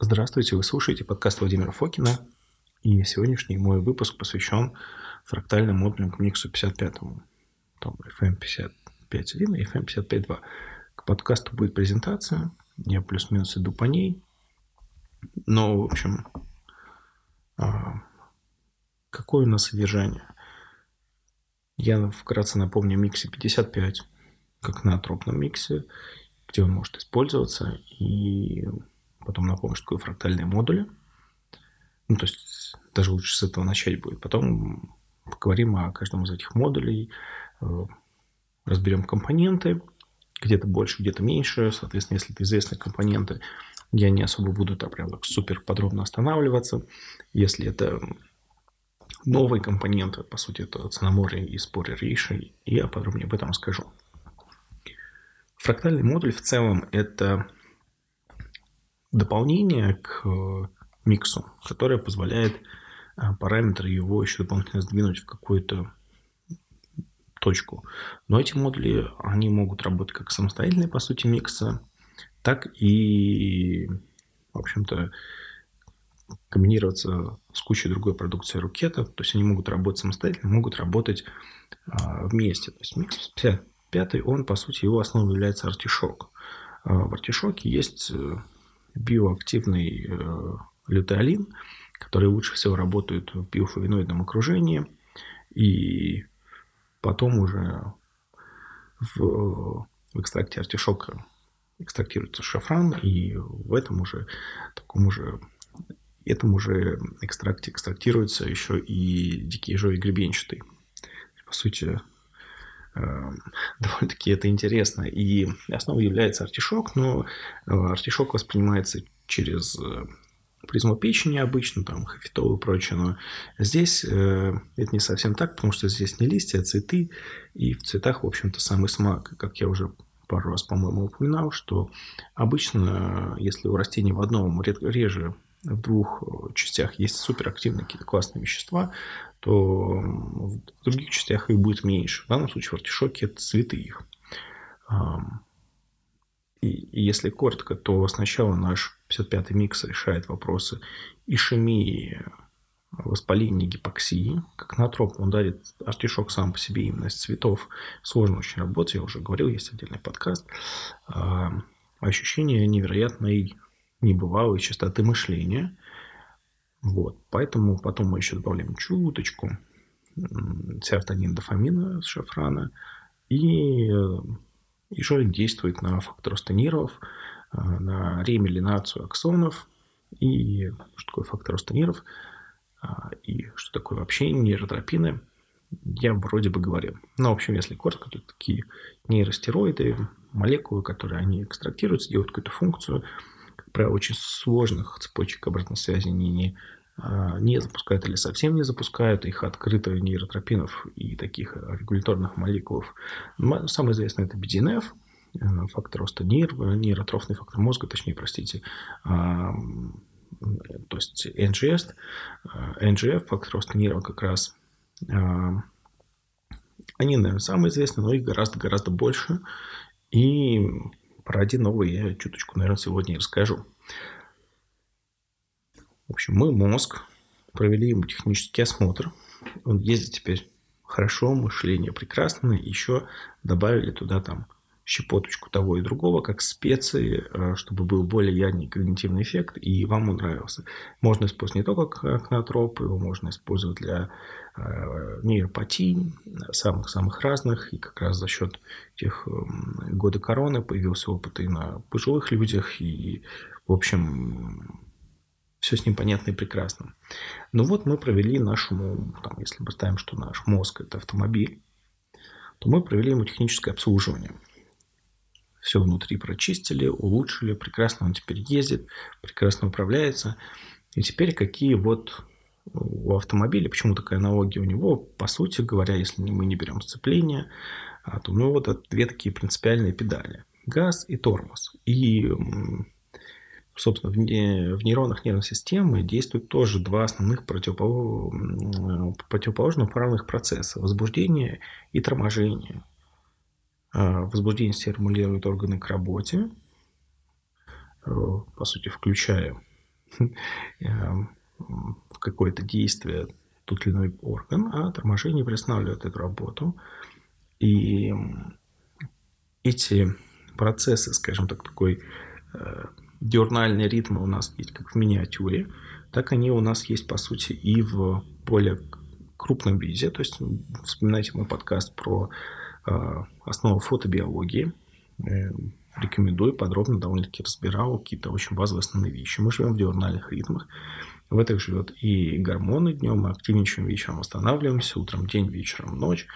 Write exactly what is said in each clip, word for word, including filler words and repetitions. Здравствуйте, вы слушаете подкаст Владимира Фокина, и сегодняшний мой выпуск посвящен фрактальным модулям к Миксу пятьдесят пять, там эф эм пятьдесят пять один и эф эм пятьдесят пять два. К подкасту будет презентация, я плюс-минус иду по ней, но, в общем, какое у нас содержание? Я вкратце напомню о Миксе пятьдесят пять, как на атропном миксе, где он может использоваться, и потом напомню, что такое фрактальные модули. Ну, то есть, даже лучше с этого начать будет. Потом поговорим о каждом из этих модулей, разберем компоненты, где-то больше, где-то меньше. Соответственно, если это известные компоненты, я не особо буду там прям так супер подробно останавливаться. Если это новые компоненты, по сути, это циноморий и споры рейши, я подробнее об этом расскажу. Фрактальный модуль в целом это дополнение к миксу, которое позволяет параметры его еще дополнительно сдвинуть в какую-то точку. Но эти модули, они могут работать как самостоятельные, по сути, миксы, так и, в общем-то, комбинироваться с кучей другой продукции Рукета. То есть они могут работать самостоятельно, могут работать а, вместе. То есть микс пятьдесят пятый, он, по сути, его основой является артишок. А в артишоке есть биоактивный э, лютеолин, который лучше всего работает в биофлавоноидном окружении, и потом уже в, в экстракте артишока экстрактируется шафран, и в этом уже таком же этому же экстракте экстрактируется еще и дикий ежовик гребенчатый. По сути, довольно-таки это интересно. И основой является артишок, но артишок воспринимается через призму печени обычно, там, хафитол и прочее, но здесь это не совсем так, потому что здесь не листья, а цветы, и в цветах, в общем-то, самый смак, как я уже пару раз, по-моему, упоминал, что обычно, если у растений в одном, реже в двух частях есть суперактивные какие-то классные вещества, то в других частях их будет меньше. В данном случае в артишоке это цветы их. И, и если коротко, то сначала наш пятьдесят пятый микс решает вопросы ишемии, воспаления, гипоксии. Как натроп он дарит артишок сам по себе именно из цветов. Сложно очень работать, я уже говорил, есть отдельный подкаст. Ощущение невероятной небывалой частоты мышления. Вот. Поэтому потом мы еще добавляем чуточку серотонина, дофамина с шафрана. И ежовик действует на фактор роста нервов, на ремелинацию аксонов. И что такое фактор роста нервов? И что такое вообще нейротропины? Я вроде бы говорил. Но, в общем, если коротко, то такие нейростероиды, молекулы, которые они экстрактируются, делают какую-то функцию. Правило, очень сложных цепочек обратной связи не, не, не запускают или совсем не запускают. Их открыто нейротропинов и таких регуляторных молекул. Самое известное это би ди эн эф, фактор роста нерв, нейротрофный фактор мозга, точнее, простите, то есть эн джи эф, эн джи эф, фактор роста нерва как раз. Они, наверное, самые известные, но их гораздо-гораздо больше. И про один новый я чуточку, наверное, сегодня и расскажу. В общем, мы мозг, провели ему технический осмотр. Он ездит теперь хорошо, мышление прекрасно. Еще добавили туда там щепоточку того и другого, как специи, чтобы был более яркий когнитивный эффект, и вам он нравился. Можно использовать не только как акнотроп, его можно использовать для нейропатий, самых-самых разных, и как раз за счет тех года короны появился опыт и на пожилых людях, и, в общем, все с ним понятно и прекрасно. Ну вот мы провели нашу, там, если мы ставим, что наш мозг – это автомобиль, то мы провели ему техническое обслуживание. Все внутри прочистили, улучшили, прекрасно он теперь ездит, прекрасно управляется. И теперь какие вот у автомобиля, почему такая аналогия у него, по сути говоря, если мы не берем сцепление, то у него вот две такие принципиальные педали. Газ и тормоз. И, собственно, в нейронах нервной системы действуют тоже два основных противопол... противоположных парных процесса. Возбуждение и торможение. Возбуждение стимулирует органы к работе, по сути, включая в какое-то действие тот или иной орган, а торможение приостанавливает эту работу. И эти процессы, скажем так, такой диурнальный ритм у нас есть как в миниатюре, так они у нас есть, по сути, и в более крупном виде. То есть, вспоминайте мой подкаст про основу фотобиологии. Рекомендую, подробно довольно-таки разбирал какие-то очень базовые основные вещи. Мы живем в диурнальных ритмах. В этих живет и гормоны днем, мы активничаем вечером, останавливаемся. Утром день, вечером ночь.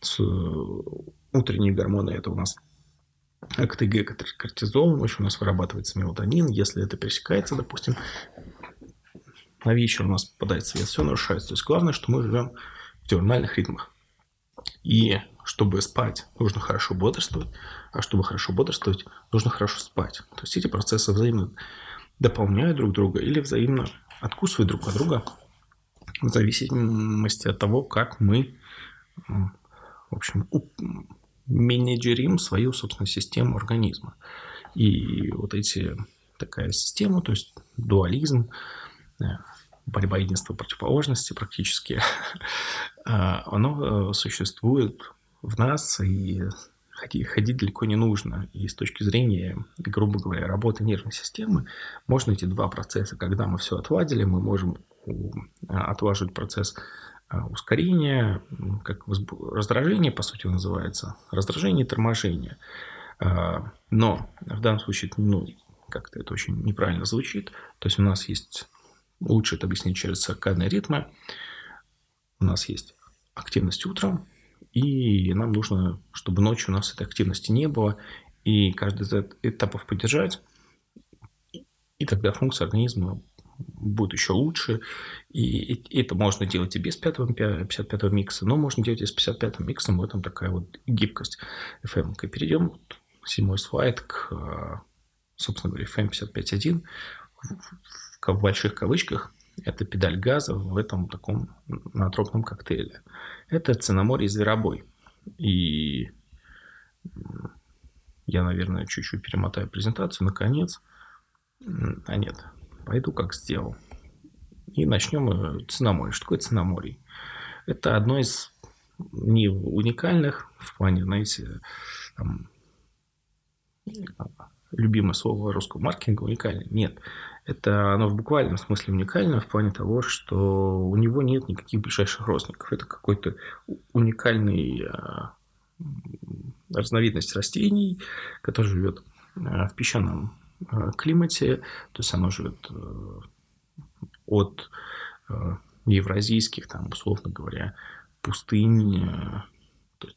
С... Утренние гормоны – это у нас АКТГ, кортизол. Ночью у нас вырабатывается мелатонин. Если это пересекается, допустим, на вечер у нас попадает свет, все нарушается. То есть главное, что мы живем в диурнальных ритмах. И чтобы спать, нужно хорошо бодрствовать, а чтобы хорошо бодрствовать, нужно хорошо спать. То есть эти процессы взаимно дополняют друг друга или взаимно откусывают друг от друга в зависимости от того, как мы, в общем, менеджерим свою собственную систему организма. И вот эти такая система, то есть дуализм, борьба единства противоположности практически, оно существует в нас, и ходить далеко не нужно. И с точки зрения, грубо говоря, работы нервной системы, можно эти два процесса, когда мы все отладили, мы можем отлаживать процесс ускорения, как раздражение, по сути, называется, раздражение и торможение. Но в данном случае, ну, как-то это очень неправильно звучит. То есть у нас есть... Лучше это объяснить через циркадные ритмы. У нас есть активность утром, и нам нужно, чтобы ночью у нас этой активности не было, и каждый из этапов поддержать, и тогда функция организма будет еще лучше. И это можно делать и без пятьдесят пятого микса, но можно делать и с пятьдесят пятым миксом. Вот там такая вот гибкость. эф эм-ка перейдем, седьмой слайд, к, собственно говоря, эф эм пятьдесят пять точка один. В больших кавычках, это педаль газа в этом таком натропном коктейле. Это циноморий и зверобой. И я, наверное, чуть-чуть перемотаю презентацию наконец. А нет, пойду как сделал. И начнем циноморий. Что такое циноморий? Это одно из не уникальных, в плане, знаете, там, любимое слово русского маркетинга — уникальный. Нет. Это оно в буквальном смысле уникально в плане того, что у него нет никаких ближайших родственников. Это какой-то уникальный разновидность растений, которое живет в песчаном климате. То есть оно живет от евразийских, там, условно говоря, пустынь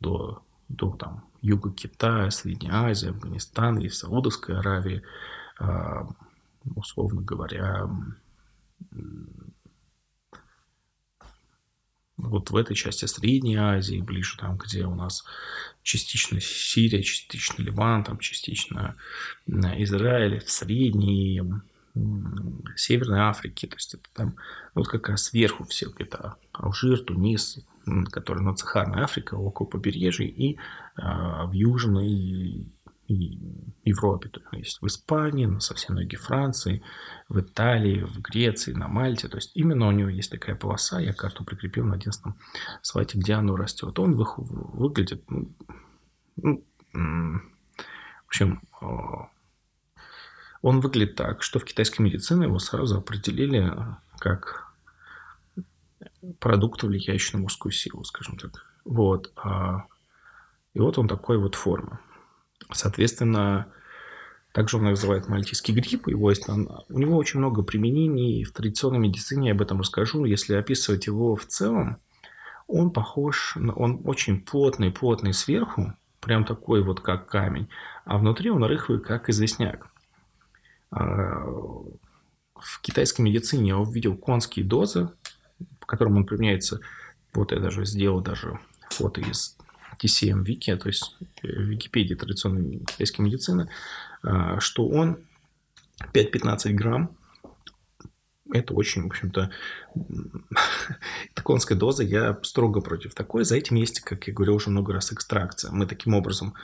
до, до там, юга Китая, Средней Азии, Афганистана и Саудовской Аравии. Условно говоря, вот в этой части Средней Азии, ближе там, где у нас частично Сирия, частично Ливан, там частично Израиль, в Средней, в Северной Африке, то есть это там вот как раз сверху все где-то Алжир, Тунис, который над Сахарной Африкой, около побережья, и а, в Южной и Европе, то есть в Испании, на совсем юге Франции, в Италии, в Греции, на Мальте. То есть именно у него есть такая полоса, я карту прикрепил на одиннадцатом слайде, где оно растет. Он вы, выглядит, ну, ну, в общем, он выглядит так, что в китайской медицине его сразу определили как продукт, влияющий на мужскую силу, скажем так. Вот. И вот он такой вот формы. Соответственно, также он называет мальтийский грипп, его есть, у него очень много применений в традиционной медицине, я об этом расскажу. Если описывать его в целом, он похож, он очень плотный-плотный сверху, прям такой вот как камень, а внутри он рыхлый как известняк. В китайской медицине я увидел конские дозы, по которым он применяется. Вот я даже сделал даже фото из ти си эм-вики, то есть Википедии традиционной китайской медицины, что он пять-пятнадцать грамм. Это очень, в общем-то, конская доза, я строго против такой. За этим есть, как я говорил уже много раз, экстракция. Мы таким образом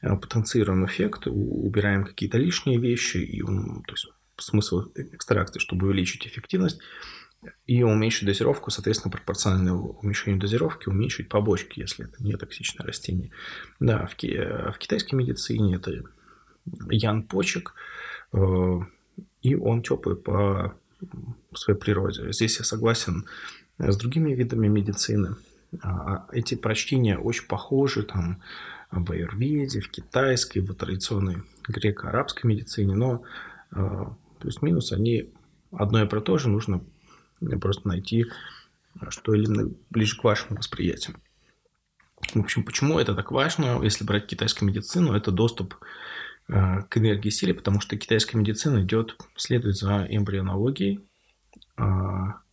потенцируем эффект, убираем какие-то лишние вещи, и, то есть, смысл экстракции, чтобы увеличить эффективность и уменьшить дозировку, соответственно, пропорционально уменьшению дозировки, уменьшить побочки, если это не токсичное растение. Да, в, в китайской медицине это ян почек, и он теплый по своей природе. Здесь я согласен с другими видами медицины. Эти прочтения очень похожи там, в аюрведе, в китайской, в традиционной греко-арабской медицине, но плюс-минус они одно и про то же, нужно просто найти, что именно ближе к вашему восприятию. В общем, почему это так важно, если брать китайскую медицину, это доступ к энергии и силе, потому что китайская медицина идет, следует за эмбрионологией.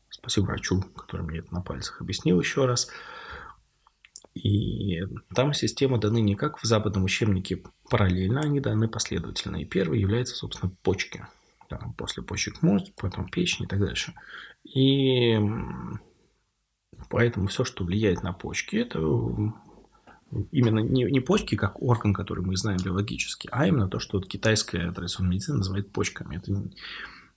Спасибо врачу, который мне это на пальцах объяснил еще раз. И там системы даны не как в западном учебнике параллельно, они даны последовательно. И первой является, собственно, почки. Там, после почек мозг, потом печень и так дальше. И поэтому все, что влияет на почки, это именно не, не почки как орган, который мы знаем биологически, а именно то, что вот китайская традиционная медицина называет почками. Это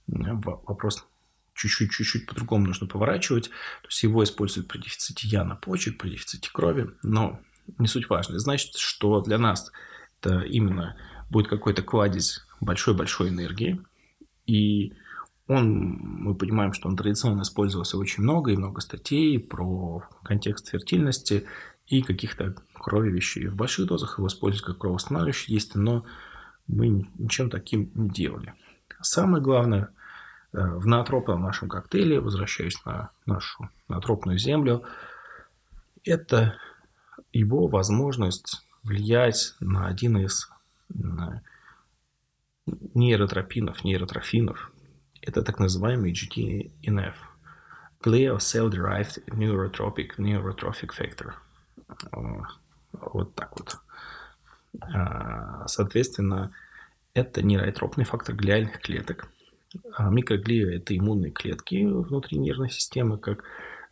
вопрос чуть-чуть, чуть-чуть по-другому нужно поворачивать. То есть его используют при дефиците яна почек, при дефиците крови, но не суть важна. Значит, что для нас это именно будет какой-то кладезь большой-большой энергии, и он, мы понимаем, что он традиционно использовался очень много, и много статей про контекст фертильности и каких-то крови вещей. В больших дозах его используют как кровоостанавливающее действие, но мы ничем таким не делали. Самое главное, в ноотропном нашем коктейле, возвращаясь на нашу ноотропную землю, это его возможность влиять на один из нейротропинов, нейротрофинов. Это так называемый джи ди эн эф, Glial Cell Derived Neurotropic Neurotrophic Factor. Вот так вот. Соответственно, это нейроэтропный фактор глиальных клеток. Микроглия – это иммунные клетки внутри нервной системы, как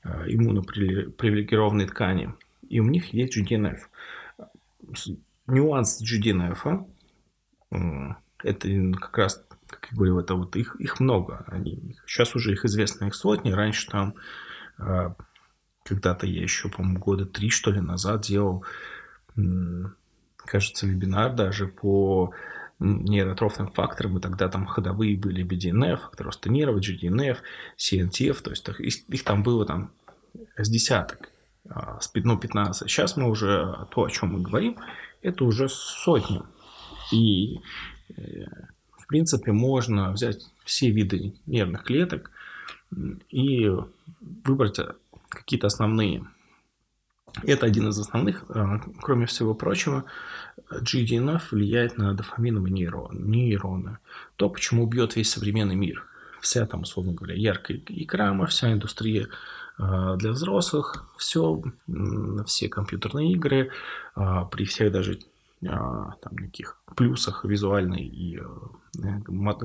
иммунопривилегированные ткани. И у них есть джи ди эн эф. Нюанс джи ди эн эф – это как раз, как я говорил, это вот их, их много. Они, сейчас уже их известно их сотни. Раньше там, когда-то я еще, по-моему, года три, что ли, назад делал, кажется, вебинар даже по нейротрофным факторам, и тогда там ходовые были би ди эн эф, фактор роста нервов, джи ди эн эф, си эн ти эф, то есть их, их там было там с десяток, ну, пятнадцать. Сейчас мы уже, то, о чем мы говорим, это уже сотни. И, в принципе, можно взять все виды нервных клеток и выбрать какие-то основные. Это один из основных. Кроме всего прочего, джи ди эн эф влияет на дофаминовые нейроны. То, почему бьет весь современный мир. Вся там, условно говоря, яркая реклама, вся индустрия для взрослых, все, все компьютерные игры, при всех даже там, таких плюсах визуальной и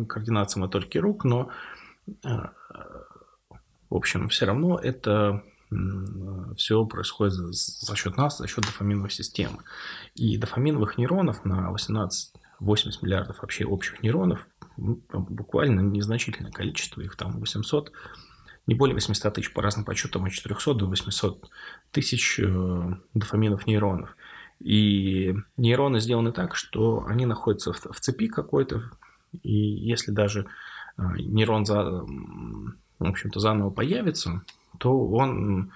координации моторики рук, но, в общем, все равно это все происходит за счет нас, за счет дофаминовой системы. И дофаминовых нейронов на восемнадцать, восемьдесят миллиардов вообще общих нейронов, ну, буквально незначительное количество, их там восемьсот, не более восьмисот тысяч, по разным подсчетам от четырехсот до восьмисот тысяч дофаминовых нейронов. И нейроны сделаны так, что они находятся в цепи какой-то, и если даже нейрон, за, в общем-то, заново появится, то он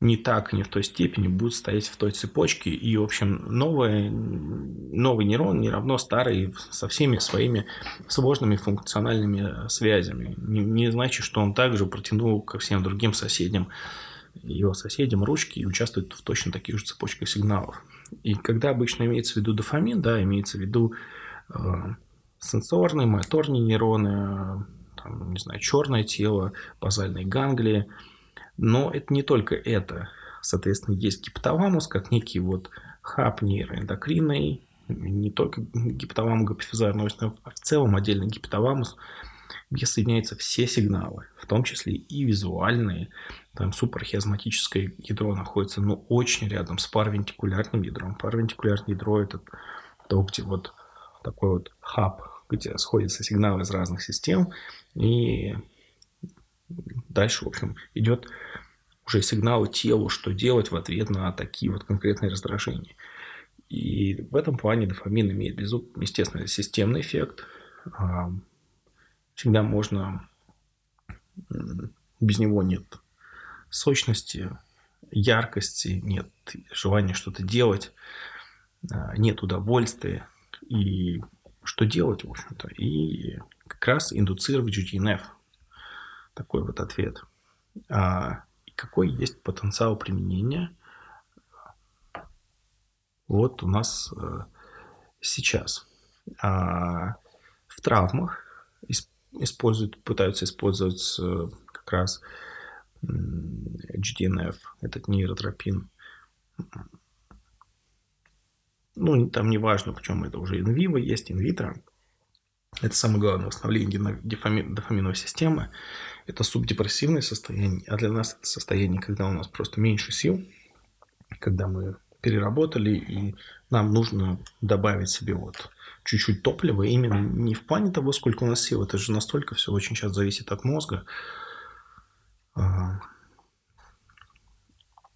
не так, не в той степени будет стоять в той цепочке. И, в общем, новый, новый нейрон не равно старый со всеми своими сложными функциональными связями. Не, не значит, что он также протянул ко всем другим соседям, его соседям ручки и участвует в точно таких же цепочках сигналов. И когда обычно имеется в виду дофамин, да, имеется в виду э, сенсорные, моторные нейроны, не знаю, черное тело, базальные ганглии, но это не только это. Соответственно, есть гипоталамус, как некий вот хаб нейроэндокринный, не только гипоталамус, гипофизарная ось, но в целом отдельный гипоталамус, где соединяются все сигналы, в том числе и визуальные. Там супрахиазматическое ядро находится, ну, очень рядом с паравентикулярным ядром. Паравентикулярное ядро – это то, где вот такой вот хаб где сходятся сигналы из разных систем, и дальше, в общем, идет уже сигналы телу, что делать в ответ на такие вот конкретные раздражения. И в этом плане дофамин имеет, естественно, системный эффект. Всегда можно... Без него нет сочности, яркости, нет желания что-то делать, нет удовольствия. И что делать, в общем-то? И как раз индуцировать джи ди эн эф. Такой вот ответ. А какой есть потенциал применения? Вот у нас сейчас. А в травмах используют, пытаются использовать как раз джи ди эн эф, этот нейротропин. Ну, там не важно, причем это уже инвиво, есть инвитро. Это самое главное восстановление дофаминовой системы. Это субдепрессивное состояние. А для нас это состояние, когда у нас просто меньше сил, когда мы переработали, и нам нужно добавить себе вот чуть-чуть топлива. Именно не в плане того, сколько у нас сил. Это же настолько все очень сейчас зависит от мозга.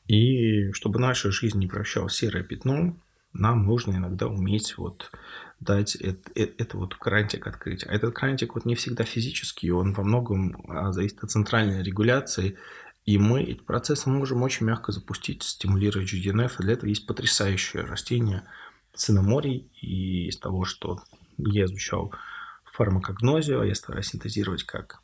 И чтобы наша жизнь не превращалась в серое пятно, нам нужно иногда уметь вот дать это, это вот крантик открыть. А этот крантик вот не всегда физический, он во многом зависит от центральной регуляции. И мы эти процессы можем очень мягко запустить, стимулируя джи ди эн эф. Для этого есть потрясающее растение циноморий. И из того, что я изучал фармакогнозию, я стараюсь синтезировать как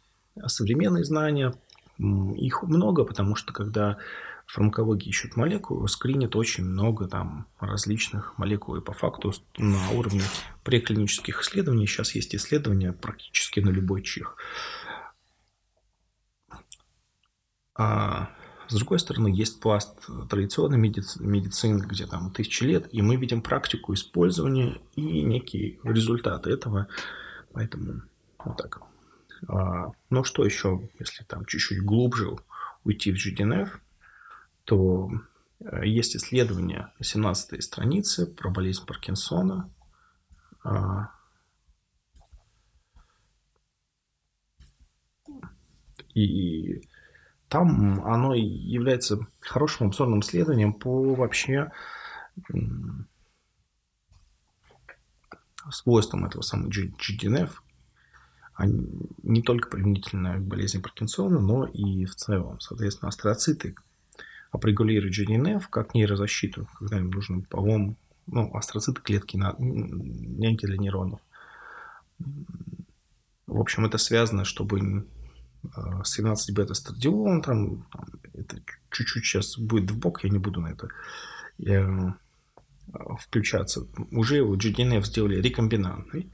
современные знания. Их много, потому что когда фармакологи ищут молекулу, скринят очень много там различных молекул. И по факту на уровне преклинических исследований сейчас есть исследования практически на любой чих. А с другой стороны, есть пласт традиционной медицины, где там тысячи лет, и мы видим практику использования и некие результаты этого. Поэтому вот так. А, но что еще, если там чуть-чуть глубже уйти в джи ди эн эф, то есть исследование на семнадцатой странице про болезнь Паркинсона. А, и там оно является хорошим обзорным исследованием по вообще свойствам этого самого джи ди эн эф. Они не только применительно к болезни Паркинсона, но и в целом. Соответственно, астроциты опрегулируют джи ди эн эф как нейрозащиту, когда им нужен полом. Ну, астроциты – клетки, няньки для нейронов. В общем, это связано, чтобы с семнадцать бета-страдиолом, там, там это чуть-чуть сейчас будет вбок, я не буду на это я, включаться. Уже его джи ди эн эф сделали рекомбинантный.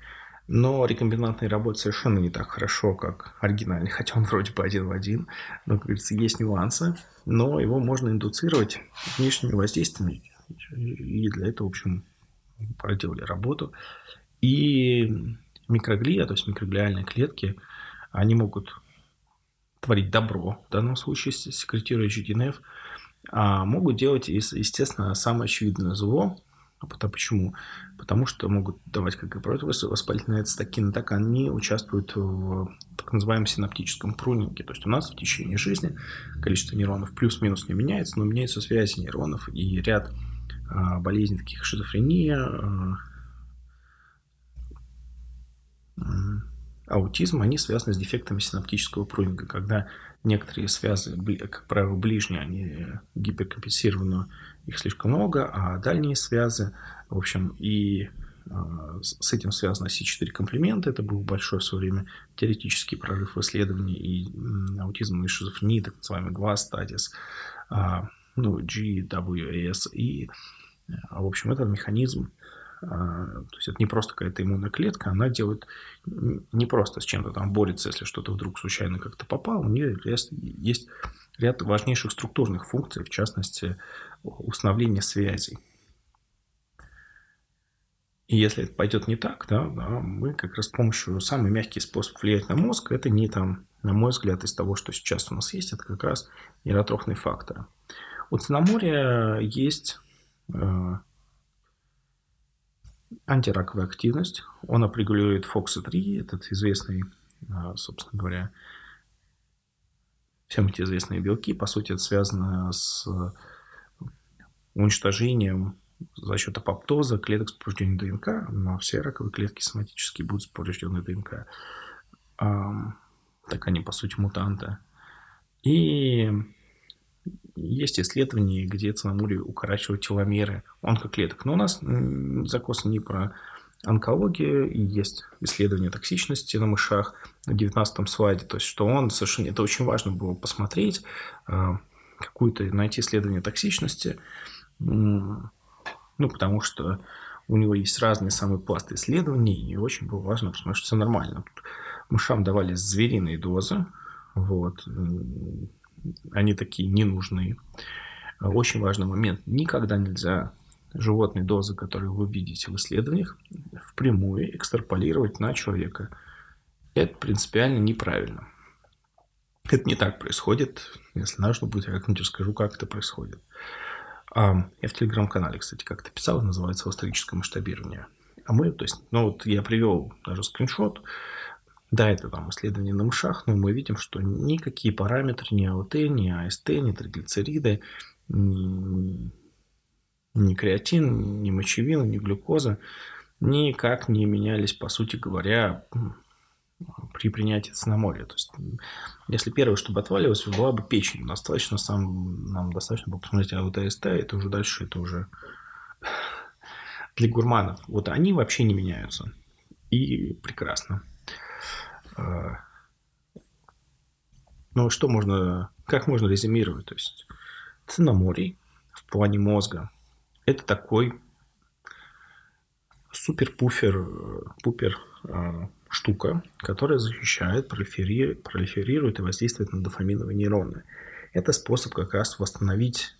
Но рекомбинантный работает совершенно не так хорошо, как оригинальный, хотя он вроде бы один в один. Но, как говорится, есть нюансы, но его можно индуцировать внешними воздействиями. И для этого, в общем, проделали работу. И микроглия, то есть микроглиальные клетки, они могут творить добро, в данном случае секретируя джи ди эн эф, а могут делать, естественно, самое очевидное зло. Почему? Потому что могут давать, как и противовоспалительные цитокины, так они участвуют в так называемом синаптическом прунинге. То есть у нас в течение жизни количество нейронов плюс-минус не меняется, но меняются связи нейронов и ряд а, болезней, таких как шизофрения, а, аутизм, они связаны с дефектами синаптического прунинга, когда некоторые связи, как правило, ближние, они гиперкомпенсированы, их слишком много, а дальние связи, в общем, и э, с этим связано си четыре комплимент, это был большой в свое время теоретический прорыв в исследовании и аутизма, и шизофрении, так называемый глаз-стадис, э, ну, джи дабл ю эй эс, и, э, в общем, это механизм, э, то есть это не просто какая-то иммунная клетка, она делает не просто с чем-то там борется, если что-то вдруг случайно как-то попало, у нее есть, есть ряд важнейших структурных функций, в частности, установление связей. И если это пойдет не так, да, да, мы как раз с помощью самый мягкий способ влиять на мозг, это не там, на мой взгляд, из того, что сейчас у нас есть, это как раз нейротрофные факторы. У циномория есть э, антираковая активность. Он регулирует фокс три, этот известный, собственно говоря, всем эти известные белки, по сути, это связано с уничтожением за счет апоптоза клеток с поврежденной ДНК, но все раковые клетки соматические будут с поврежденной ДНК. Так они, по сути, мутанты. И есть исследования, где циноморий укорачивает теломеры онкоклеток. Но у нас закос не про онкологию. Есть исследования токсичности на мышах на девятнадцатом слайде. То есть, что он совершенно... Это очень важно было посмотреть, какую-то найти исследование токсичности. Ну, потому что у него есть разные самые пласты исследований, и очень было важно посмотреть, что все нормально. Мышам давали звериные дозы. Вот. Они такие не нужны. Очень важный момент. Никогда нельзя животные дозы, которые вы видите в исследованиях, впрямую экстраполировать на человека. Это принципиально неправильно. Это не так происходит. Если нужно будет, я как-нибудь расскажу, как это происходит. Я в телеграм-канале, кстати, как-то писал. Называется «Историческое масштабирование». А мы, то есть, ну вот я привел даже скриншот. Да, это там исследования на мышах, но мы видим, что никакие параметры, ни АОТ, ни АСТ, ни триглицериды, ни, ни креатин, ни мочевина, ни глюкоза никак не менялись, по сути говоря, при принятии циномория. То есть, если первое, чтобы отваливалось, была бы печень. Достаточно сам, нам достаточно было посмотреть АОТ, АСТ, это уже дальше, это уже для гурманов. Вот они вообще не меняются. И прекрасно. Ну, что можно, как можно резюмировать? То есть, циноморий в плане мозга – это такой супер-пуфер, пупер, э, штука, которая защищает, пролиферирует, пролиферирует и воздействует на дофаминовые нейроны. Это способ как раз восстановить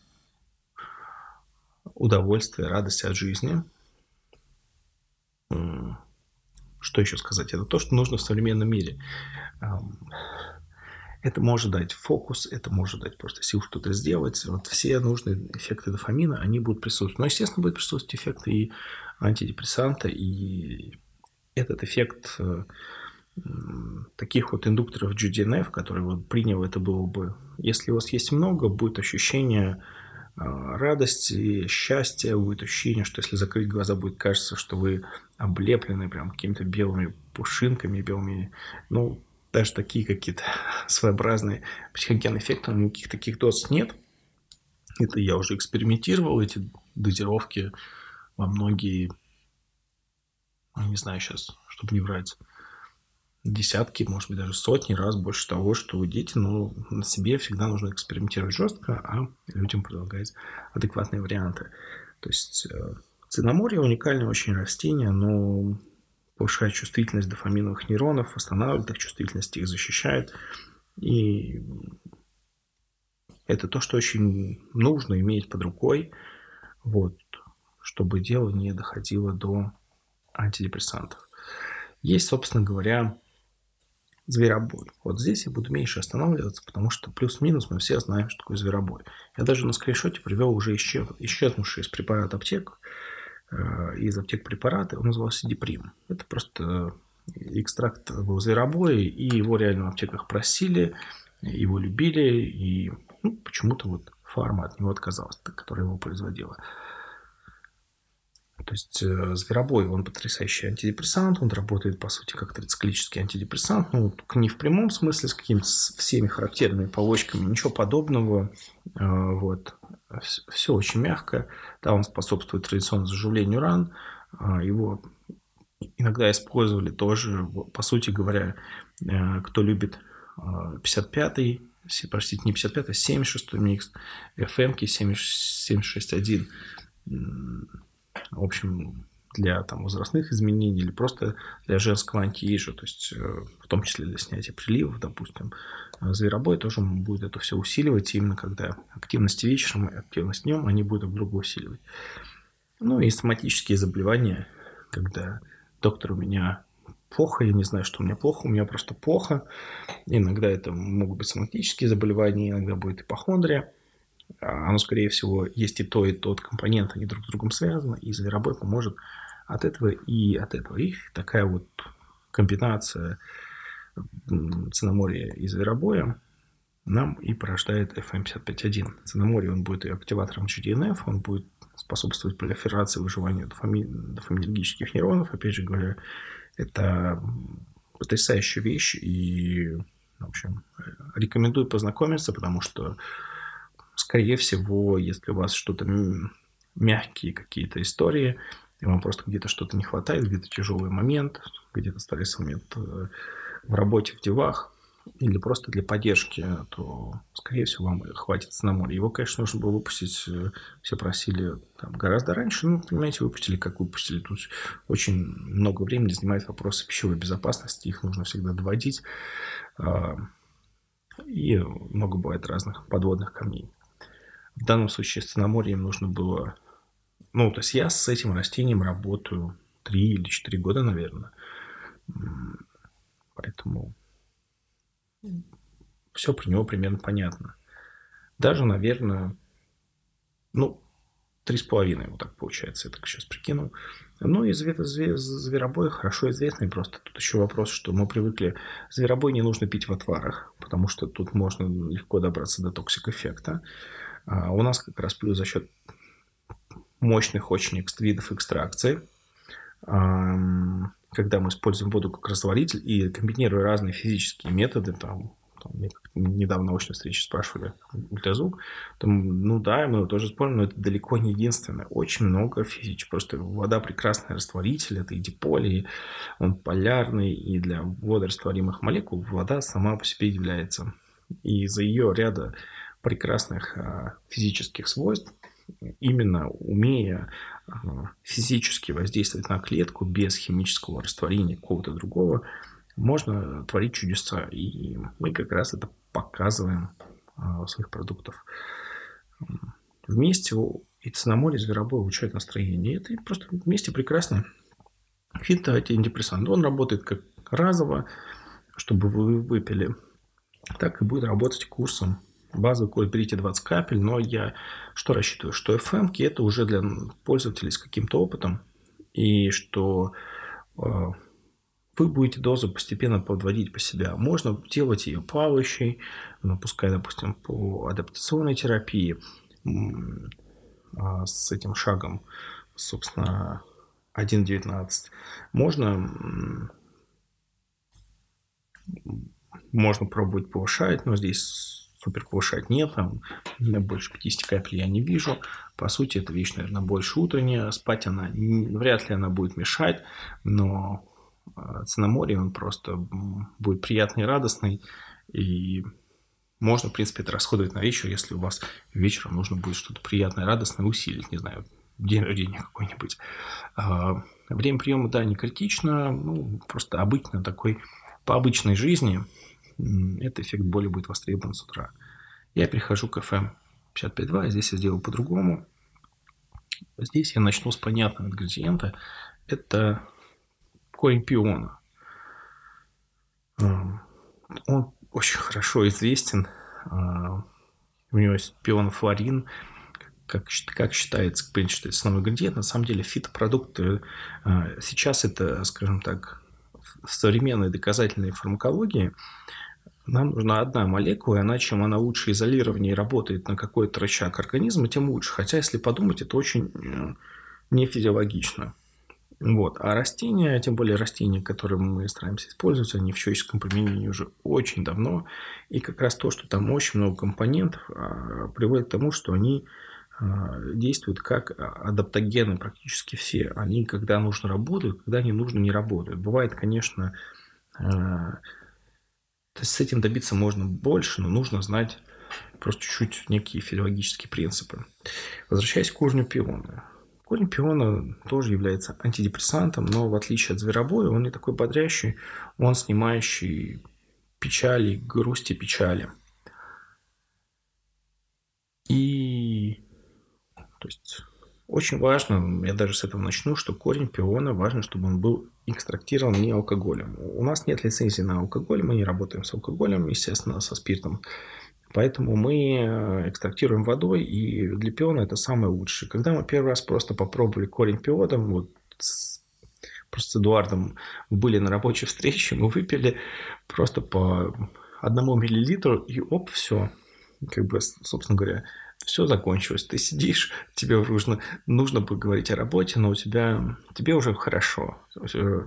удовольствие, радость от жизни. Что еще сказать? Это то, что нужно в современном мире. Это может дать фокус, это может дать просто сил что-то сделать. Вот все нужные эффекты дофамина, они будут присутствовать. Но, естественно, будет присутствовать эффект и антидепрессанта, и этот эффект таких вот индукторов джи ди эн эф, которые вот принял, это было бы... Если у вас есть много, будет ощущение радости, счастья, будет ощущение, что если закрыть глаза, будет кажется, что вы облеплены прям какими-то белыми пушинками, белыми, ну, даже такие какие-то своеобразные психогенные эффекты, но никаких таких доз нет. Это я уже экспериментировал, эти дозировки во многие, не знаю сейчас, чтобы не врать, десятки, может быть, даже сотни раз больше того, что вы дети, но на себе всегда нужно экспериментировать жестко, а людям предлагать адекватные варианты. То есть циноморий уникальное очень растение, но повышает чувствительность дофаминовых нейронов, восстанавливает их чувствительность, их защищает. И это то, что очень нужно иметь под рукой, вот, чтобы дело не доходило до антидепрессантов. Есть, собственно говоря, зверобой. Вот здесь я буду меньше останавливаться, потому что плюс-минус мы все знаем, что такое зверобой. Я даже на скриншоте привел уже исчез, исчезнувший из препарат аптек, э, из аптек препараты, он назывался Деприм. Это просто экстракт был зверобоя, и его реально в аптеках просили, его любили, и ну, почему-то вот фарма от него отказалась, которая его производила. То есть э, зверобой, он потрясающий антидепрессант, он работает, по сути, как трициклический антидепрессант, ну, не в прямом смысле, с какими-то всеми характерными побочками, ничего подобного, э, вот, все, все очень мягко, да, он способствует традиционному заживлению ран, э, его иногда использовали тоже, по сути говоря, э, кто любит э, пятьдесят пятый, простите, не пятьдесят пятый, а семьдесят шестой микс, эф эм-ки семьдесят шесть точка один, в общем, для там, возрастных изменений или просто для женского антиэйджа, то есть в том числе для снятия приливов, допустим, зверобой тоже будет это все усиливать, именно когда активность вечером и активность днем, они будут друг друга усиливать. Ну и соматические заболевания, когда доктор у меня плохо, я не знаю, что у меня плохо, у меня просто плохо. Иногда это могут быть соматические заболевания, иногда будет ипохондрия. Оно, скорее всего, есть и то, и тот компонент, они друг с другом связаны, и зверобой поможет от этого и от этого. И такая вот комбинация циномория и зверобоя нам и порождает эф эм пятьдесят пять точка один. Циноморий, он будет активатором джи ди эн эф, он будет способствовать пролиферации, выживанию дофами... дофаминергических нейронов. Опять же говоря, это потрясающая вещь, и, в общем, рекомендую познакомиться, потому что, скорее всего, если у вас что-то мягкие какие-то истории, и вам просто где-то что-то не хватает, где-то тяжелый момент, где-то стрессовый момент в работе, в делах, или просто для поддержки, то, скорее всего, вам хватит циномория. Его, конечно, нужно было выпустить, все просили там, гораздо раньше, ну, понимаете, выпустили, как выпустили. Тут очень много времени занимает вопросы пищевой безопасности, их нужно всегда доводить, и много бывает разных подводных камней. В данном случае с циноморием нужно было... Ну, то есть я с этим растением работаю три или четыре года, наверное, поэтому... Все про него примерно понятно. Даже, наверное, ну, три с половиной вот так получается, я так сейчас прикинул. Ну, и зверобой хорошо известный, просто тут еще вопрос, что мы привыкли... Зверобой не нужно пить в отварах, потому что тут можно легко добраться до токсик-эффекта. А у нас как раз плюс за счет мощных очень видов экстракции, когда мы используем воду как растворитель и комбинируя разные физические методы, там, там недавно на очной встрече спрашивали ультразвук, там, ну да, мы его тоже используем, но это далеко не единственное. Очень много физич. Просто вода прекрасный растворитель, это и диполий, он полярный, и для водорастворимых молекул вода сама по себе является. И из-за ее ряда прекрасных а, физических свойств, именно умея физически воздействовать на клетку без химического растворения какого-то другого, можно творить чудеса. И мы как раз это показываем в своих продуктах. Вместе и циноморий, и зверобой улучшают настроение. Это просто вместе прекрасно. Фитоантидепрессант. Он работает как разово, чтобы вы выпили, так и будет работать курсом. Базовый курс берите двадцать капель, но я что рассчитываю? Что эф эм-ки это уже для пользователей с каким-то опытом, и что э, вы будете дозу постепенно подводить по себя. Можно делать ее плавающей, ну, пускай, допустим, по адаптационной терапии э, с этим шагом, собственно, один девятнадцать. Можно... Можно пробовать повышать, но здесь... Супер повышать нет, там больше пятьдесят капель я не вижу. По сути, это вещь, наверное, больше утренняя. Спать она, вряд ли она будет мешать, но циноморий, он просто будет приятный, радостный. И можно, в принципе, это расходовать на вечер, если у вас вечером нужно будет что-то приятное, радостное усилить, не знаю, день рождения какой-нибудь. Время приема, да, не критично, ну, просто обычно такой, по обычной жизни... Этот эффект боли будет востребован с утра. Я перехожу к эф эм пятьдесят пять точка два, здесь я сделал по-другому. Здесь я начну с понятного ингредиента. Это корень пиона. Он очень хорошо известен. У него есть пион флорин. Как, как считается, в принципе, основной ингредиент. На самом деле фитопродукты сейчас это, скажем так, в современной доказательной фармакологии нам нужна одна молекула, и она, чем она лучше изолирована и работает на какой-то рычаг организма, тем лучше. Хотя, если подумать, это очень нефизиологично. Вот. А растения, тем более растения, которые мы стараемся использовать, они в человеческом применении уже очень давно. И как раз то, что там очень много компонентов, приводит к тому, что они действуют как адаптогены практически все. Они, когда нужно, работают, когда не нужно, не работают. Бывает, конечно, то есть с этим добиться можно больше, но нужно знать просто чуть-чуть некие физиологические принципы. Возвращаясь к корню пиона. Корень пиона тоже является антидепрессантом, но в отличие от зверобоя, он не такой бодрящий, он снимающий печали, грусти, печали. И... То есть очень важно, я даже с этого начну, что корень пиона, важно, чтобы он был экстрактирован не алкоголем. У нас нет лицензии на алкоголь, мы не работаем с алкоголем, естественно, со спиртом. Поэтому мы экстрактируем водой, и для пиона это самое лучшее. Когда мы первый раз просто попробовали корень пиона, вот просто с Эдуардом были на рабочей встрече, мы выпили просто по одному миллилитру, и оп, все. Как бы, собственно говоря, все закончилось. Ты сидишь, тебе нужно, нужно поговорить о работе, но у тебя, тебе уже хорошо.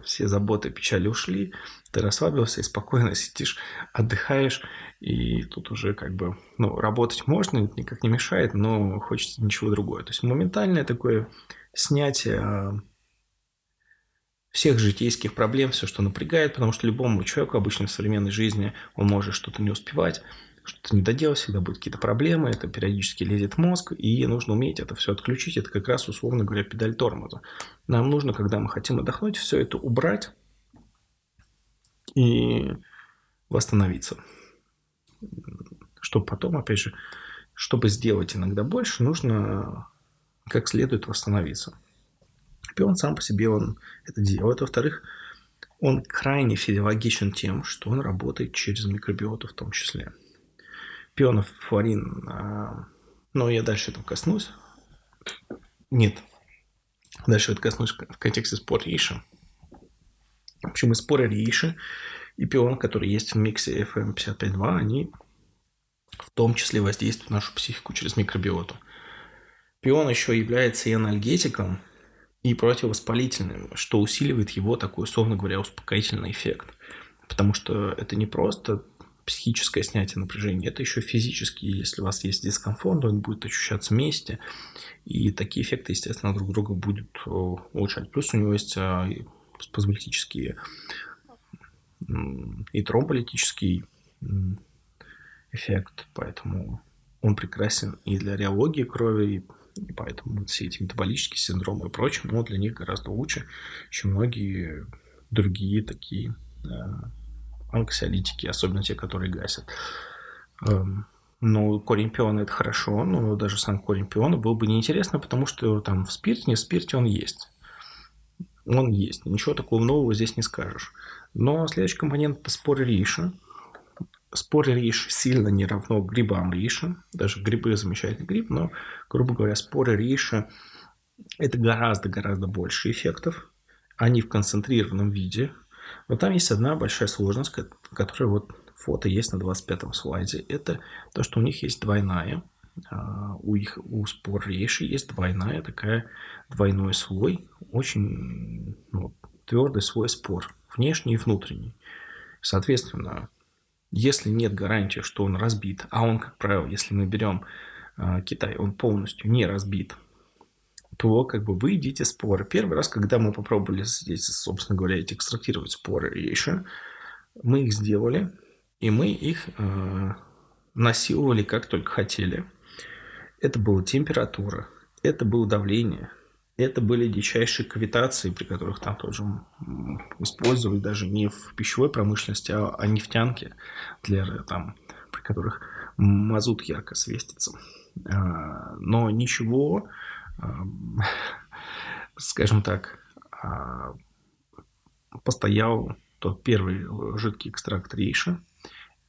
Все заботы, печали ушли, ты расслабился и спокойно сидишь, отдыхаешь. И тут уже как бы, ну, работать можно, никак не мешает, но хочется ничего другое. То есть моментальное такое снятие всех житейских проблем, все, что напрягает, потому что любому человеку обычно в современной жизни он может что-то не успевать, что-то не доделать, всегда будут какие-то проблемы, это периодически лезет в мозг, и нужно уметь это все отключить, это как раз, условно говоря, педаль тормоза. Нам нужно, когда мы хотим отдохнуть, все это убрать и восстановиться. Чтобы потом, опять же, чтобы сделать иногда больше, нужно как следует восстановиться. Пион сам по себе он это делает. Во-вторых, он крайне физиологичен тем, что он работает через микробиоту в том числе. Пион флорин, а... но я дальше этого коснусь. Нет. Дальше я коснусь в контексте спор рейши. В общем, и споры рейши, и пион, который есть в миксе эф эм пятьдесят пять два, они в том числе воздействуют на нашу психику через микробиоту. Пион еще является и анальгетиком, и противовоспалительным, что усиливает его такой, условно говоря, успокоительный эффект. Потому что это не просто психическое снятие напряжения, это еще физически. Если у вас есть дискомфорт, он будет ощущаться вместе. И такие эффекты, естественно, друг друга будут улучшать. Плюс у него есть спазмолитические и тромболитический эффект, поэтому он прекрасен и для реологии крови, и поэтому все эти метаболические синдромы и прочее, но для них гораздо лучше, чем многие другие такие анксиолитики, особенно те, которые гасят. Но корень пиона – это хорошо, но даже сам корень пиона был бы неинтересно, потому что там в спирте, не в спирте он есть. Он есть, ничего такого нового здесь не скажешь. Но следующий компонент – это споры рейши. Споры рейши сильно не равно грибам рейши. Даже грибы – замечательный гриб, но, грубо говоря, споры рейши – это гораздо-гораздо больше эффектов. Они в концентрированном виде. Но там есть одна большая сложность, которая вот фото есть на двадцать пятом слайде. Это то, что у них есть двойная. У, их, у спор рейши есть двойная, такая двойной слой. Очень ну, твердый слой спор. Внешний и внутренний. Соответственно, если нет гарантии, что он разбит, а он, как правило, если мы берем э, Китай, он полностью не разбит, то как бы вы едите споры. Первый раз, когда мы попробовали здесь, собственно говоря, эти экстрактировать споры рейши, мы их сделали, и мы их э, насиловали как только хотели. Это была температура, это было давление, это были дичайшие кавитации, при которых там тоже использовали даже не в пищевой промышленности, а нефтянки, для, там, при которых мазут ярко светится. Но ничего, скажем так, постоял тот первый жидкий экстракт рейши,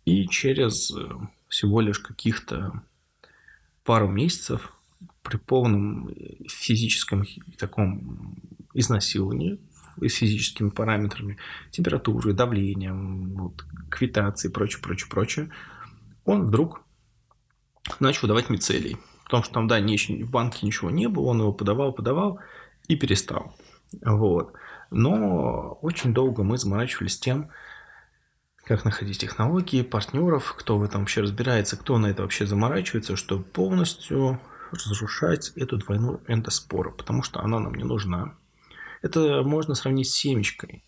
и через всего лишь каких-то пару месяцев при полном физическом таком изнасиловании с физическими параметрами, температурой, давлением, вот, квитацией и прочее, прочее, прочее, он вдруг начал давать мицелий. Потому что там, да, не, в банке ничего не было, он его подавал, подавал и перестал. Вот. Но очень долго мы заморачивались тем, как находить технологии, партнеров, кто в этом вообще разбирается, кто на это вообще заморачивается, чтобы полностью разрушать эту двойную эндоспору, потому что она нам не нужна. Это можно сравнить с семечкой.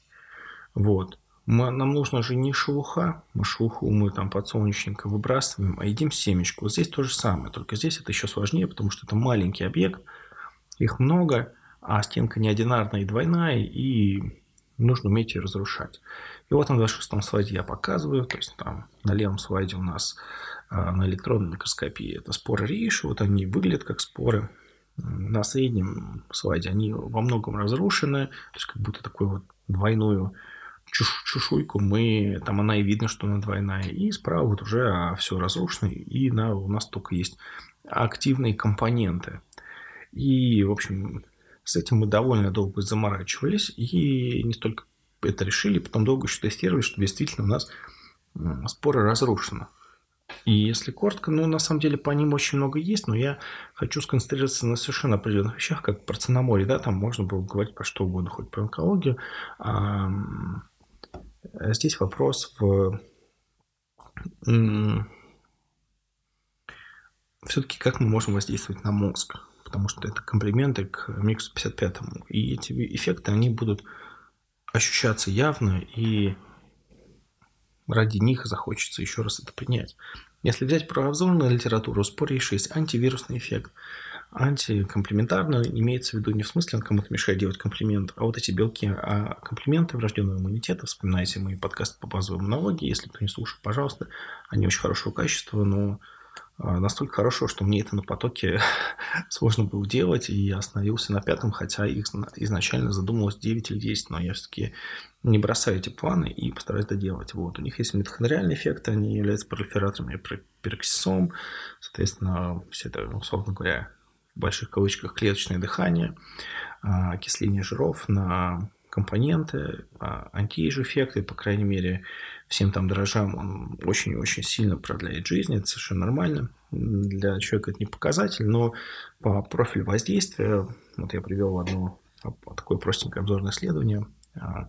Вот. Мы, нам нужна же не шелуха. Мы шелуху мы там подсолнечника выбрасываем, а едим семечку. Вот здесь то же самое, только здесь это еще сложнее, потому что это маленький объект, их много, а стенка неодинарная и двойная, и нужно уметь ее разрушать. И вот на двадцать шестом слайде я показываю, то есть там на левом слайде у нас на электронной микроскопии это споры рейши, вот они выглядят как споры. На среднем слайде они во многом разрушены, то есть как будто такую вот двойную чуш- чешуйку мы, там она и видно, что она двойная, и справа вот уже все разрушено, и на, у нас только есть активные компоненты. И, в общем, С этим мы довольно долго заморачивались и не столько это решили, потом долго еще тестировали, что действительно у нас споры разрушены. И если коротко, ну, на самом деле по ним очень много есть, но я хочу сконцентрироваться на совершенно определенных вещах, как про циноморий, да, там можно было говорить про что угодно, хоть про онкологию. А здесь вопрос в... все-таки как мы можем воздействовать на мозг, потому что это комплименты к Миксу пятьдесят пять, и эти эффекты, они будут ощущаться явно, и ради них захочется еще раз это принять. Если взять правообзорную литературу, у спор рейши есть антивирусный эффект. Антикомплиментарный имеется в виду не в смысле, он кому-то мешает делать комплимент, а вот эти белки, а комплименты врожденного иммунитета, вспоминайте мои подкасты по базовой иммунологии, если кто не слушал, пожалуйста, они очень хорошего качества, но настолько хорошего, что мне это на потоке сложно было делать, и я остановился на пятом, хотя их изначально задумалось девять или десять, но я все-таки не бросаю эти планы и постараюсь доделать. Вот. У них есть митохондриальный эффект, они являются пролифераторами пероксисом, соответственно, все это, условно говоря, в больших кавычках клеточное дыхание, окисление жиров на компоненты, антиэйдж-эффекты, по крайней мере, всем там дрожжам он очень-очень сильно продляет жизнь, это совершенно нормально. Для человека это не показатель, но по профилю воздействия, вот я привел одно такое простенькое обзорное исследование,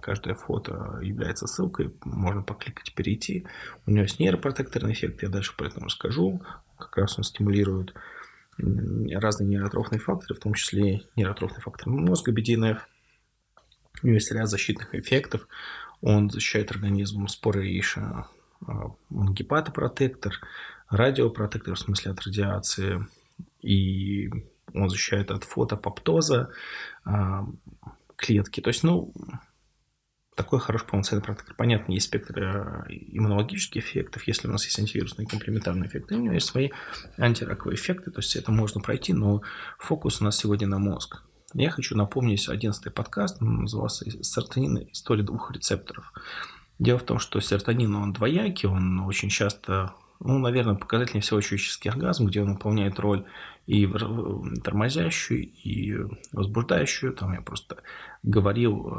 каждое фото является ссылкой, можно покликать, перейти. У него есть нейропротекторный эффект, я дальше про это расскажу, как раз он стимулирует разные нейротрофные факторы, в том числе нейротрофный фактор мозга, би ди эн эф. У него есть ряд защитных эффектов. Он защищает организм споры рейши, он гепатопротектор, радиопротектор, в смысле от радиации, и он защищает от фотоапоптоза клетки. То есть, ну, такой хороший полноценный протектор. Понятно, есть спектр иммунологических эффектов, если у нас есть антивирусные комплементарные эффекты, у него есть свои антираковые эффекты, то есть это можно пройти, но фокус у нас сегодня на мозг. Я хочу напомнить одиннадцатый подкаст, он назывался «Серотонин. История двух рецепторов». Дело в том, что серотонин, он двоякий, он очень часто, ну, наверное, показательнее всего человеческий оргазм, где он выполняет роль и тормозящую, и возбуждающую. Там я просто говорил,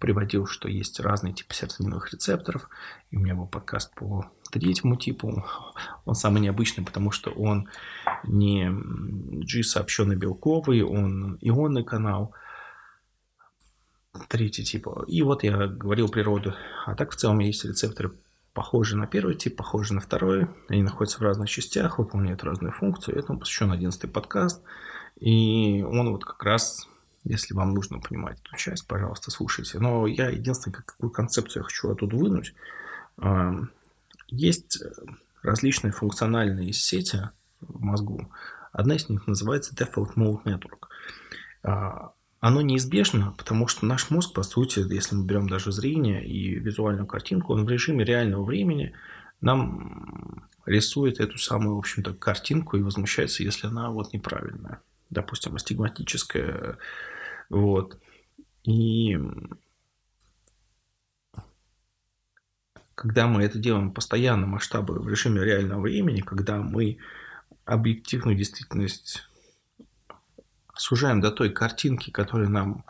приводил, что есть разные типы серотониновых рецепторов. И у меня был подкаст по третьему типу. Он самый необычный, потому что он не G-сообщенный белковый, он ионный канал. Третий тип. И вот я говорил природу. А так в целом есть рецепторы, похожие на первый тип, похожие на второй. Они находятся в разных частях, выполняют разную функцию. Этому посвящен одиннадцатый подкаст. И он вот как раз... Если вам нужно понимать эту часть, пожалуйста, слушайте. Но я единственное, какую концепцию я хочу оттуда вынуть. Есть различные функциональные сети в мозгу. Одна из них называется Default Mode Network. Оно неизбежно, потому что наш мозг, по сути, если мы берем даже зрение и визуальную картинку, он в режиме реального времени нам рисует эту самую, в общем-то, картинку и возмущается, если она вот неправильная. Допустим, астигматическое, вот, и когда мы это делаем постоянно, масштабы в режиме реального времени, когда мы объективную действительность сужаем до той картинки, которая нам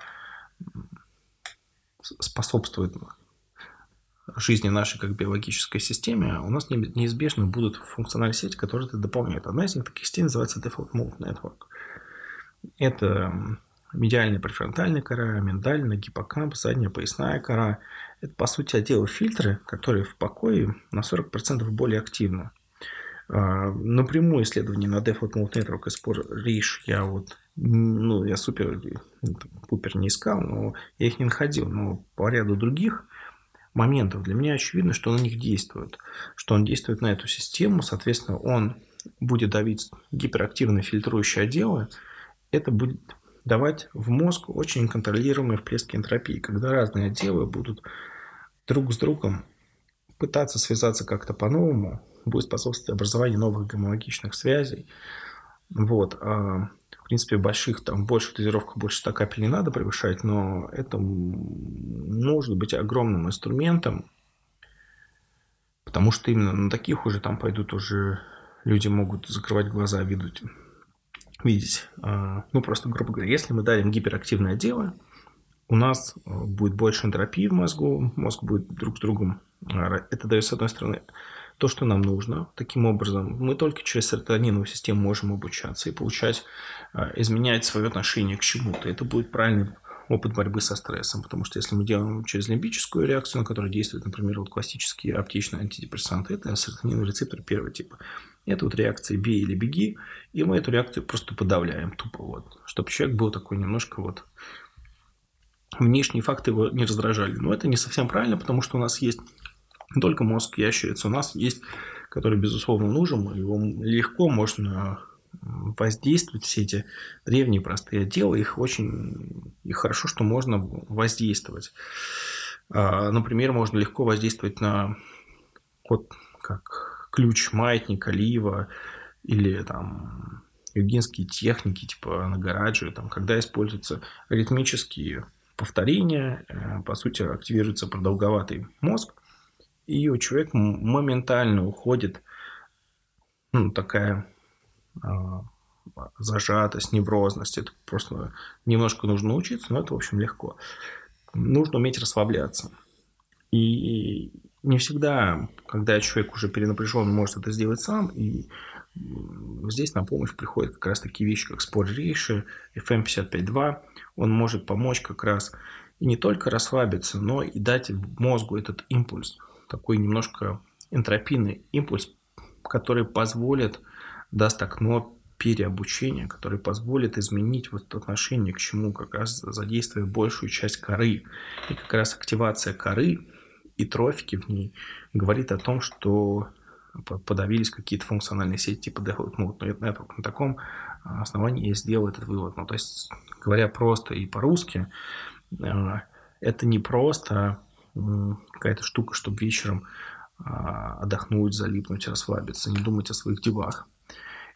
способствует жизни нашей как биологической системе, у нас неизбежно будут функциональные сети, которые это дополняют. Одна из них таких сетей называется Default Mode Network. Это медиальная префронтальная кора, миндальная, гиппокамп, задняя поясная кора. Это, по сути, отделы фильтры, которые в покое на сорок процентов более активны. Напрямую исследование на Default Mode Network и спор рейши я вот, ну, я супер, пупер не искал, но я их не находил. Но по ряду других моментов для меня очевидно, что он на них действует. Что он действует на эту систему, соответственно, он будет давить гиперактивные фильтрующие отделы. Это будет давать в мозг очень контролируемые всплески энтропии, когда разные отделы будут друг с другом пытаться связаться как-то по-новому, будет способствовать образованию новых гомологичных связей. Вот. В принципе, больших, там, больше дозировка, больше ста капель не надо превышать, но это может быть огромным инструментом, потому что именно на таких уже там пойдут уже люди могут закрывать глаза, видеть видите, ну просто, грубо говоря, если мы дарим гиперактивное дело, у нас будет больше энтропии в мозгу, мозг будет друг с другом. Это дает, с одной стороны, то, что нам нужно. Таким образом, мы только через серотониновую систему можем обучаться и получать, изменять свое отношение к чему-то. Это будет правильный опыт борьбы со стрессом, потому что если мы делаем через лимбическую реакцию, на которую действуют, например, вот классические аптечные антидепрессанты, это серотониновый рецептор первого типа. Это вот реакция «бей или беги», и мы эту реакцию просто подавляем тупо, вот, чтобы человек был такой немножко вот... Внешние факты его не раздражали. Но это не совсем правильно, потому что у нас есть не только мозг ящерицы, у нас есть, который, безусловно, нужен, его легко можно воздействовать, все эти древние простые отделы, их очень и хорошо, что можно воздействовать. Например, можно легко воздействовать на вот как ключ маятника, лива или там югинские техники, типа на гараджи, там, когда используются ритмические повторения, по сути, активируется продолговатый мозг, и у человека моментально уходит ну, такая а, зажатость, неврозность. Это просто немножко нужно учиться, но это, в общем, легко. Нужно уметь расслабляться. И не всегда, когда человек уже перенапряжен, может это сделать сам, и здесь на помощь приходят как раз такие вещи, как споры рейши, эф эм пятьдесят пять два. Он может помочь как раз и не только расслабиться, но и дать мозгу этот импульс, такой немножко энтропийный импульс, который позволит, даст окно переобучения, который позволит изменить вот отношение к чему, как раз задействуя большую часть коры. И как раз активация коры и трофики в ней говорит о том, что подавились какие-то функциональные сети типа Default Mode Network. На таком основании я сделал этот вывод. Ну, то есть, говоря просто и по-русски, это не просто какая-то штука, чтобы вечером отдохнуть, залипнуть, расслабиться, не думать о своих делах.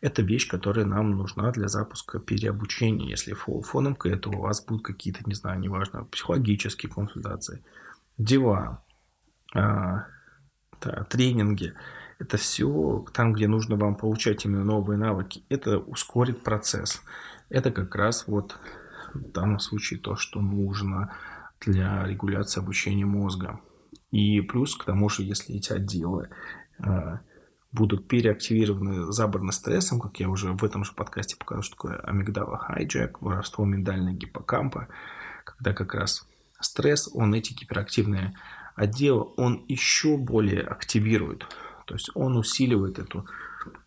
Это вещь, которая нам нужна для запуска переобучения. Если фоном к этому у вас будут какие-то, не знаю, неважно, психологические консультации, дела, тренинги, это все там, где нужно вам получать именно новые навыки. Это ускорит процесс. Это как раз вот в данном случае то, что нужно для регуляции обучения мозга. И плюс к тому же, если эти отделы э, будут переактивированы, забраны стрессом, как я уже в этом же подкасте показал, что такое амигдала хайджек, воровство миндального гиппокампа, когда как раз стресс, он эти гиперактивные отделы, он еще более активирует. То есть он усиливает эту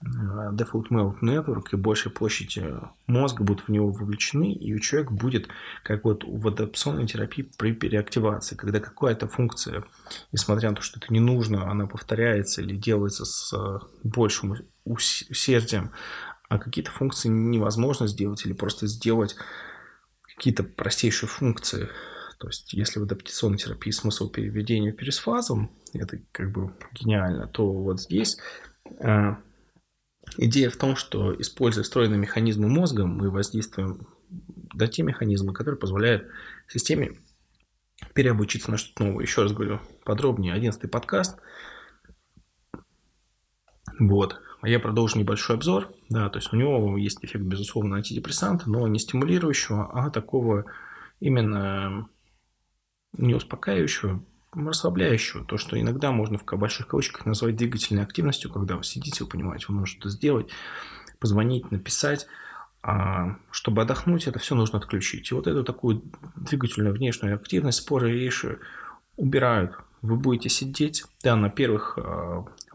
Default Mode Network, и большая площадь мозга будет в него вовлечены, и у человека будет, как вот в адаптационной терапии при переактивации, когда какая-то функция, несмотря на то, что это не нужно, она повторяется или делается с большим усердием, а какие-то функции невозможно сделать или просто сделать какие-то простейшие функции. То есть, если в адаптационной терапии смысл переведения пересфазом, это как бы гениально, то вот здесь э, идея в том, что, используя встроенные механизмы мозга, мы воздействуем на те механизмы, которые позволяют системе переобучиться на что-то новое. Еще раз говорю подробнее, одиннадцатый подкаст. Вот. А я продолжу небольшой обзор. Да, то есть, у него есть эффект, безусловно, антидепрессанта, но не стимулирующего, а такого именно... не успокаивающего, расслабляющего. То, что иногда можно в больших кавычках назвать двигательной активностью, когда вы сидите, вы понимаете, вы можете что-то сделать, позвонить, написать. А чтобы отдохнуть, это все нужно отключить. И вот эту такую двигательную внешнюю активность споры рейши убирают. Вы будете сидеть. Да, на первых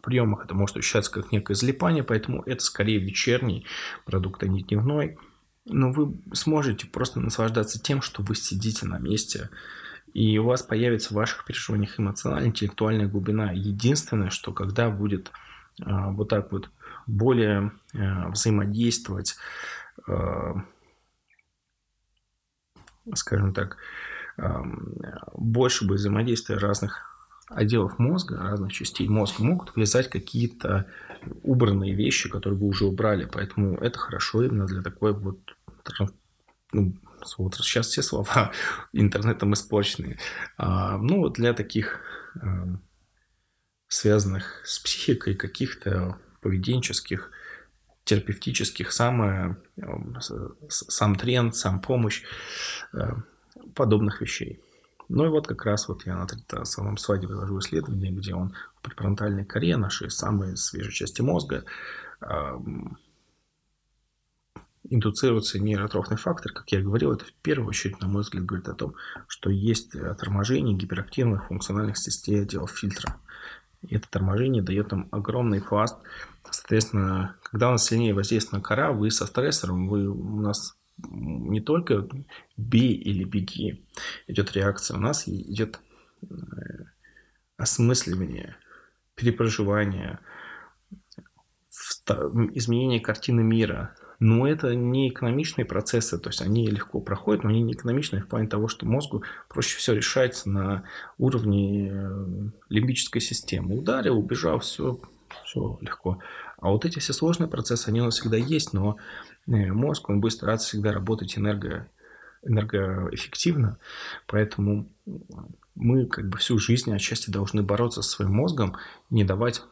приемах это может ощущаться как некое залипание, поэтому это скорее вечерний продукт, а не дневной. Но вы сможете просто наслаждаться тем, что вы сидите на месте, и у вас появится в ваших переживаниях эмоциональная, интеллектуальная глубина. Единственное, что когда будет э, вот так вот более э, взаимодействовать, э, скажем так, э, больше будет взаимодействия разных отделов мозга, разных частей мозга, могут влезать какие-то убранные вещи, которые вы уже убрали. Поэтому это хорошо именно для такой вот... Ну, вот сейчас все слова интернетом испорченные. А, ну, для таких, а, связанных с психикой, каких-то поведенческих терапевтических, сам, сам тренд, сам помощь, подобных вещей. Ну и вот как раз вот я на самом слайде выложу исследование, где он в префронтальной коре, нашей самой свежей части мозга, индуцируется нейротрофный фактор, как я говорил, это в первую очередь, на мой взгляд, говорит о том, что есть торможение гиперактивных функциональных систем отделов фильтра. И это торможение дает нам огромный пласт. Соответственно, когда у нас сильнее воздействована кора, вы со стрессором, вы у нас не только бей или беги идет реакция, у нас идет осмысливание, перепроживание, изменение картины мира. Но это не экономичные процессы, то есть они легко проходят, но они не экономичные в плане того, что мозгу проще все решать на уровне лимбической системы. Ударил, убежал, все, все легко. А вот эти все сложные процессы, они у нас всегда есть, но мозг, он будет стараться всегда работать энерго, энергоэффективно, поэтому мы как бы всю жизнь отчасти должны бороться со своим мозгом, не давать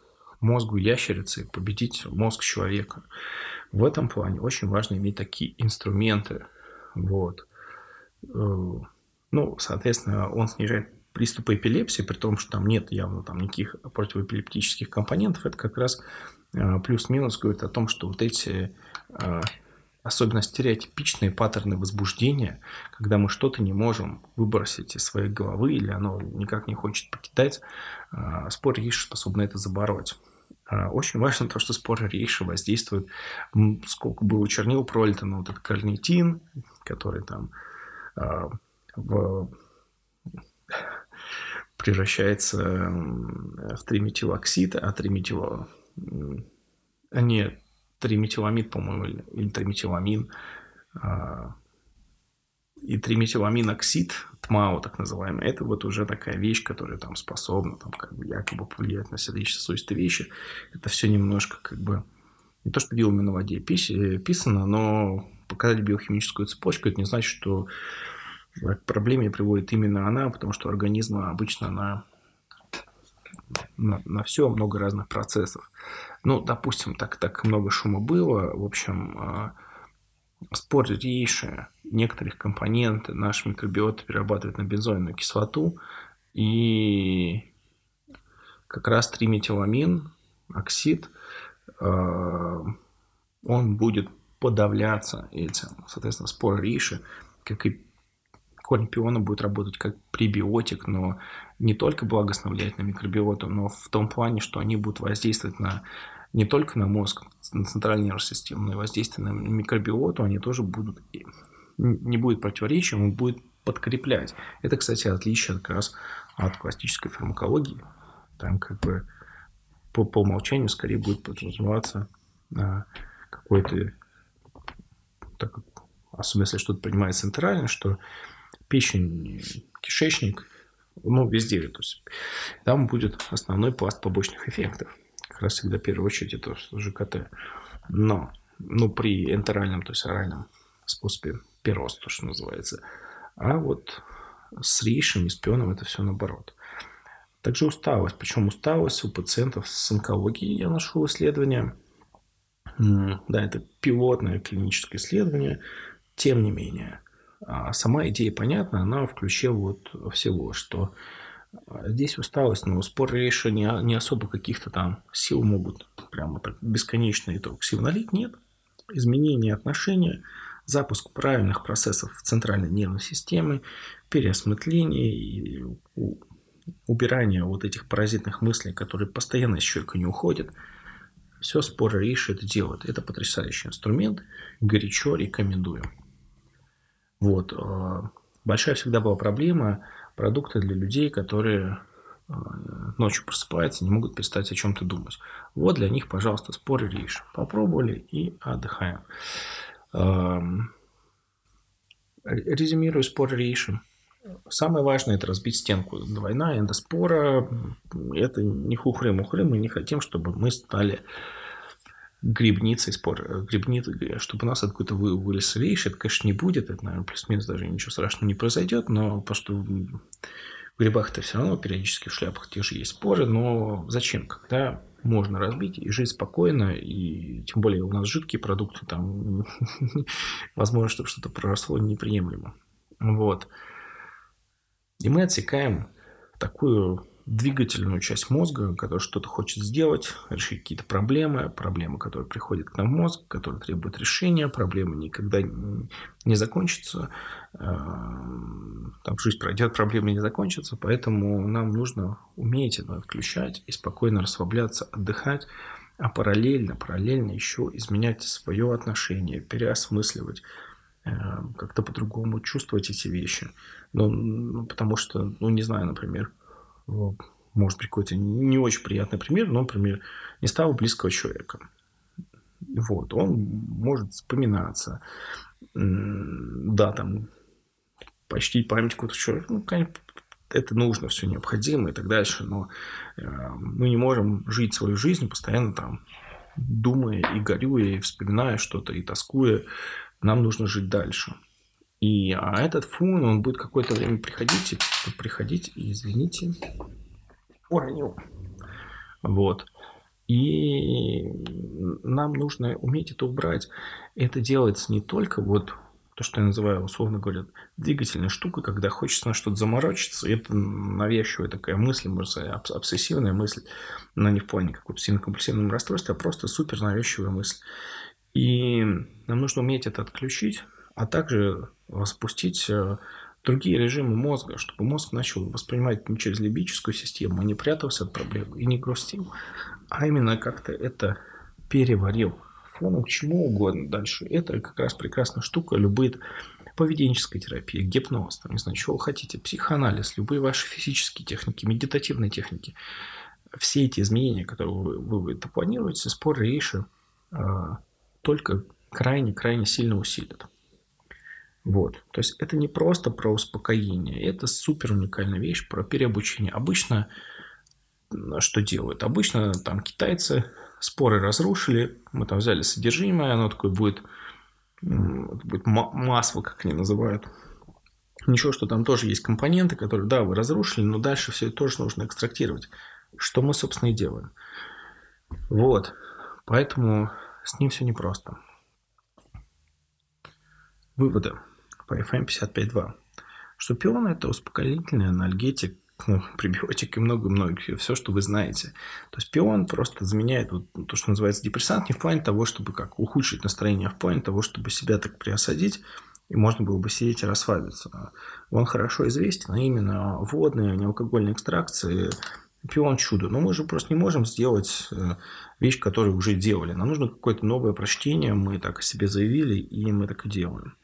мозгу ящерицы и победить мозг человека. В этом плане очень важно иметь такие инструменты. Вот. Ну, соответственно, он снижает приступы эпилепсии, при том, что там нет явно там никаких противоэпилептических компонентов. Это как раз плюс-минус говорит о том, что вот эти особенно стереотипичные паттерны возбуждения, когда мы что-то не можем выбросить из своей головы или оно никак не хочет покидать, споры рейши способны это забороть. Очень важно то, что споры рейши воздействуют, сколько было чернил пролито на вот этот карнитин, который там в... превращается в триметилоксид, а триметило... а не триметиламид, по-моему, или триметиламин, и триметиламиноксид, тмао так называемый, это вот уже такая вещь, которая там способна там, как бы, якобы повлиять на сердечно-сосудистые вещи. Это все немножко как бы не то, что белыми на воде писано, но показать биохимическую цепочку, это не значит, что к проблеме приводит именно она, потому что у организма обычно она На, на все много разных процессов. Ну, допустим, так, так много шума было. В общем, э, споры рейши, некоторых компонентов наш микробиот перерабатывает на бензойную кислоту. И как раз триметиламин, оксид, э, он будет подавляться этим. Соответственно, споры рейши, как и корень пиона, будет работать как пребиотик, но не только благостно влиять на микробиоту, но в том плане, что они будут воздействовать на, не только на мозг, на центральную нервную систему, но и воздействие на микробиоту, они тоже будут, не будет противоречия, он будет подкреплять. Это, кстати, отличие как раз от классической фармакологии. Там как бы по, по умолчанию скорее будет подразумеваться какой-то, так, особенно если что-то принимается центрально, что печень, кишечник, ну, везде, то есть там будет основной пласт побочных эффектов. Как раз всегда в первую очередь это ЖКТ. Но, ну, при энтеральном, то есть оральном способе пероз, то, что называется. А вот с рейшем и с пионом это все наоборот. Также усталость. Причем усталость у пациентов с онкологией, я нашел исследование. Да, это пилотное клиническое исследование. Тем не менее, сама идея понятна, она включила вот всего, что здесь усталость, но споры рейши не, не особо каких-то там сил могут прямо так бесконечно и токсивно лить, нет. Изменение отношения, запуск правильных процессов в центральной нервной системе, переосмысление и убирание вот этих паразитных мыслей, которые постоянно из человека не уходят. Все споры рейши это делают. Это потрясающий инструмент, горячо рекомендую. Вот. Большая всегда была проблема продукты для людей, которые ночью просыпаются и не могут перестать о чем-то думать. Вот для них, пожалуйста, споры рейши. Попробовали и отдыхаем. Резюмирую споры рейши. Самое важное – это разбить стенку. Двойная эндоспора – это не хухры-мухры. Мы не хотим, чтобы мы стали... грибницей спор, грибницы, чтобы у нас откуда-то вылез рейши, это, конечно, не будет, это, наверное, плюс-минус даже ничего страшного не произойдет, но просто в грибах-то все равно периодически в шляпах те же есть споры, но зачем? Когда можно разбить и жить спокойно, и тем более у нас жидкие продукты, там возможно, чтобы что-то проросло неприемлемо. Вот. И мы отсекаем такую двигательную часть мозга, которая что-то хочет сделать, решить какие-то проблемы, проблемы, которые приходят к нам в мозг, которые требуют решения, проблемы никогда не закончатся, там жизнь пройдет, проблемы не закончатся, поэтому нам нужно уметь это включать и спокойно расслабляться, отдыхать, а параллельно, параллельно еще изменять свое отношение, переосмысливать, как-то по-другому чувствовать эти вещи. Ну, ну, потому что, ну, не знаю, например, может быть, какой-то не очень приятный пример, но, например, не стало близкого человека. Вот, он может вспоминаться. Да, там, почти память какого-то человека, ну, конечно, это нужно, все необходимо и так дальше, но мы не можем жить свою жизнь постоянно там, думая и горюя, и вспоминая что-то, и тоскуя. Нам нужно жить дальше. И, а этот фон, он будет какое-то время приходить и приходить, и, извините, уронил. Вот. И нам нужно уметь это убрать. Это делается не только вот то, что я называю, условно говоря, двигательной штукой, когда хочется на что-то заморочиться. Это навязчивая такая мысль, можно сказать, обсессивная мысль, но не в плане как в обсессивно-компульсивном расстройстве, а просто супер навязчивая мысль. И нам нужно уметь это отключить, а также запустить другие режимы мозга, чтобы мозг начал воспринимать не через лимбическую систему, не прятался от проблем и не грустил, а именно как-то это переварил фоном к чему угодно дальше. Это как раз прекрасная штука, любые поведенческая терапия, гипноз, там, не знаю, чего вы хотите, психоанализ, любые ваши физические техники, медитативные техники. Все эти изменения, которые вы, вы, вы это планируете, споры рейши, только крайне-крайне сильно усилит. Вот. То есть это не просто про успокоение, это супер уникальная вещь про переобучение. Обычно что делают? Обычно там китайцы споры разрушили, мы там взяли содержимое, оно такое будет, будет масло, как они называют. Ничего, что там тоже есть компоненты, которые, да, вы разрушили, но дальше все это тоже нужно экстрактировать, что мы, собственно, и делаем. Вот. Поэтому с ним все непросто. Выводы по эф эм пятьдесят пять два. Что пион – это успокоительный анальгетик, ну, пребиотик и много-много, все, что вы знаете. То есть пион просто заменяет вот то, что называется депрессант, не в плане того, чтобы как ухудшить настроение, а в плане того, чтобы себя так приосадить, и можно было бы сидеть и расслабиться. Он хорошо известен, а именно водные, неалкогольные экстракции – пион чудо. Но мы же просто не можем сделать вещь, которую уже делали. Нам нужно какое-то новое прочтение. Мы так о себе заявили, и мы так и делаем.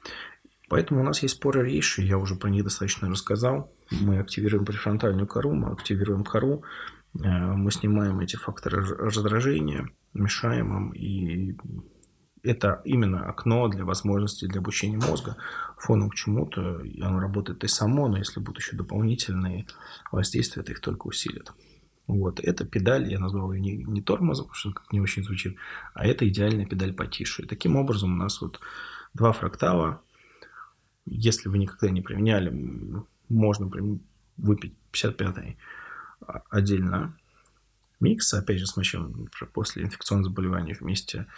Поэтому у нас есть споры рейши. Я уже про них достаточно рассказал. Мы активируем префронтальную кору, мы активируем кору. Мы снимаем эти факторы раздражения, мешаем им. И это именно окно для возможностей для обучения мозга. Фоном к чему-то. Оно работает и само, но если будут еще дополнительные воздействия, это их только усилит. Вот, эта педаль, я назвал ее не, не тормозом, потому что как не очень звучит, а это идеальная педаль потише. И таким образом у нас вот два фрактала. Если вы никогда не применяли, можно выпить пятьдесят пятый отдельно. Микс, опять же, с мочем после инфекционных заболеваний вместе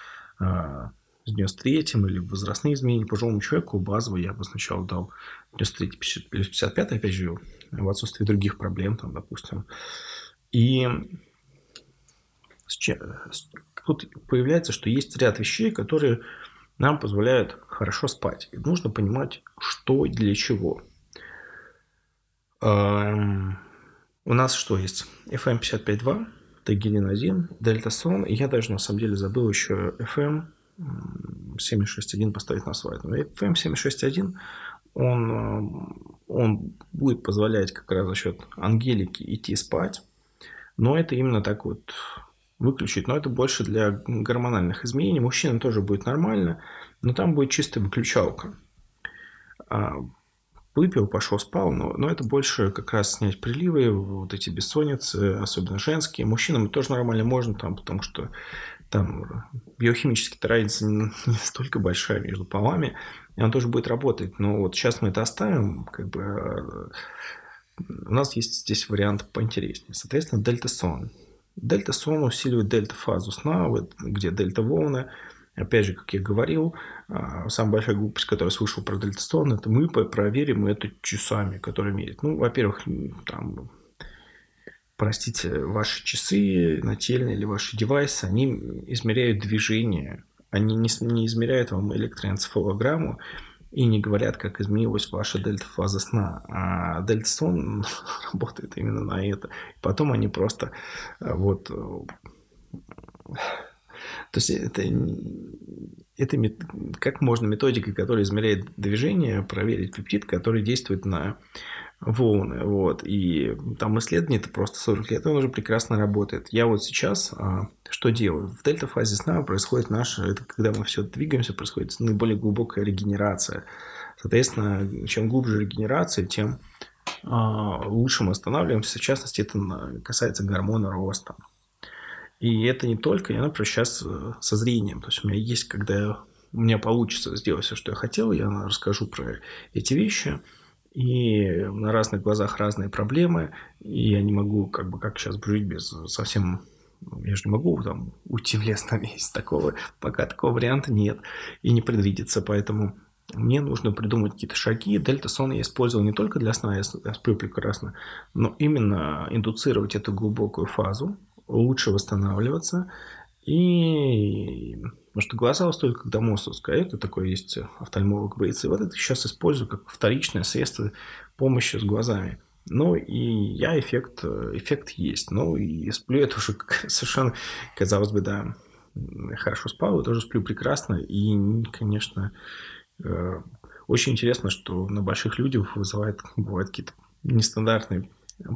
а, с девяносто третьим или возрастные изменения пожилому человеку. Базово я бы сначала дал девяносто третий плюс пятьдесят пятый, опять же, в отсутствии других проблем, там, допустим. И тут появляется, что есть ряд вещей, которые нам позволяют хорошо спать. И нужно понимать, что и для чего. У нас что есть? эф эм пятьдесят пять два, Тайгерин один, Дельта-сон. И я даже на самом деле забыл еще эф эм семь шесть один поставить на слайд. Но эф эм семь шесть один... Он, он будет позволять как раз за счет ангелики идти спать. Но это именно так вот выключить. Но это больше для гормональных изменений. Мужчинам тоже будет нормально, но там будет чистая выключалка. Выпил, пошел, спал, но, но это больше как раз снять приливы, вот эти бессонницы, особенно женские. Мужчинам тоже нормально можно, там, потому что там биохимически-то разница не, не столько большая между полами, и он тоже будет работать. Но вот сейчас мы это оставим, как бы у нас есть здесь вариант поинтереснее. Соответственно, дельта-сон. Дельта-сон усиливает дельта-фазу сна, где дельта-волны. Опять же, как я говорил, самая большая глупость, которую я слышал про дельта-сон, это мы проверим это часами, которые мерят. Ну, во-первых, там, простите, ваши часы нательные или ваши девайсы, они измеряют движение. Они не, не измеряют вам электроэнцефалограмму и не говорят, как изменилась ваша дельта-фаза сна. А дельта-сон работает именно на это. Потом они просто вот... То есть это, это мет... как можно методикой, которая измеряет движение, проверить пептид, который действует на волны. Вот. И там исследование-то просто сорок лет, он уже прекрасно работает. Я вот сейчас а, что делаю? В дельта-фазе сна происходит наша, это когда мы все двигаемся, происходит наиболее глубокая регенерация. Соответственно, чем глубже регенерация, тем а, лучше мы останавливаемся. В частности, это касается гормона роста. И это не только, я, например, сейчас со зрением. То есть у меня есть, когда у меня получится сделать все, что я хотел, я расскажу про эти вещи. И на разных глазах разные проблемы. И я не могу, как бы, как сейчас жить без совсем... Я же не могу там уйти в лес на месяц. Такого, пока такого варианта нет и не предвидится. Поэтому мне нужно придумать какие-то шаги. Дельта-сон я использовал не только для сна, я сплю прекрасно, но именно индуцировать эту глубокую фазу, лучше восстанавливаться. И потому что глаза устают, когда мозг устает, это такое есть офтальмолог боится. И вот это сейчас использую как вторичное средство помощи с глазами. Ну и я эффект, эффект есть. Ну и сплю я тоже совершенно, казалось бы, да, хорошо спал, я тоже сплю прекрасно. И, конечно, очень интересно, что на больших людях вызывает, бывают какие-то нестандартные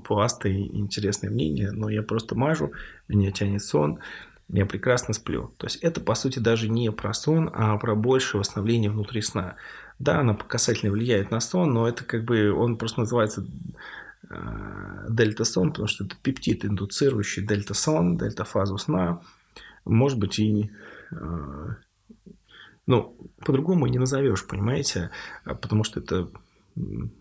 пласты и интересные мнения, но я просто мажу, меня тянет сон, я прекрасно сплю. То есть это, по сути, даже не про сон, а про большее восстановление внутри сна. Да, она касательно влияет на сон, но это как бы, он просто называется э, дельта-сон, потому что это пептид, индуцирующий дельта-сон, дельта-фазу сна. Может быть, и... Э, ну, по-другому не назовешь, понимаете? Потому что это...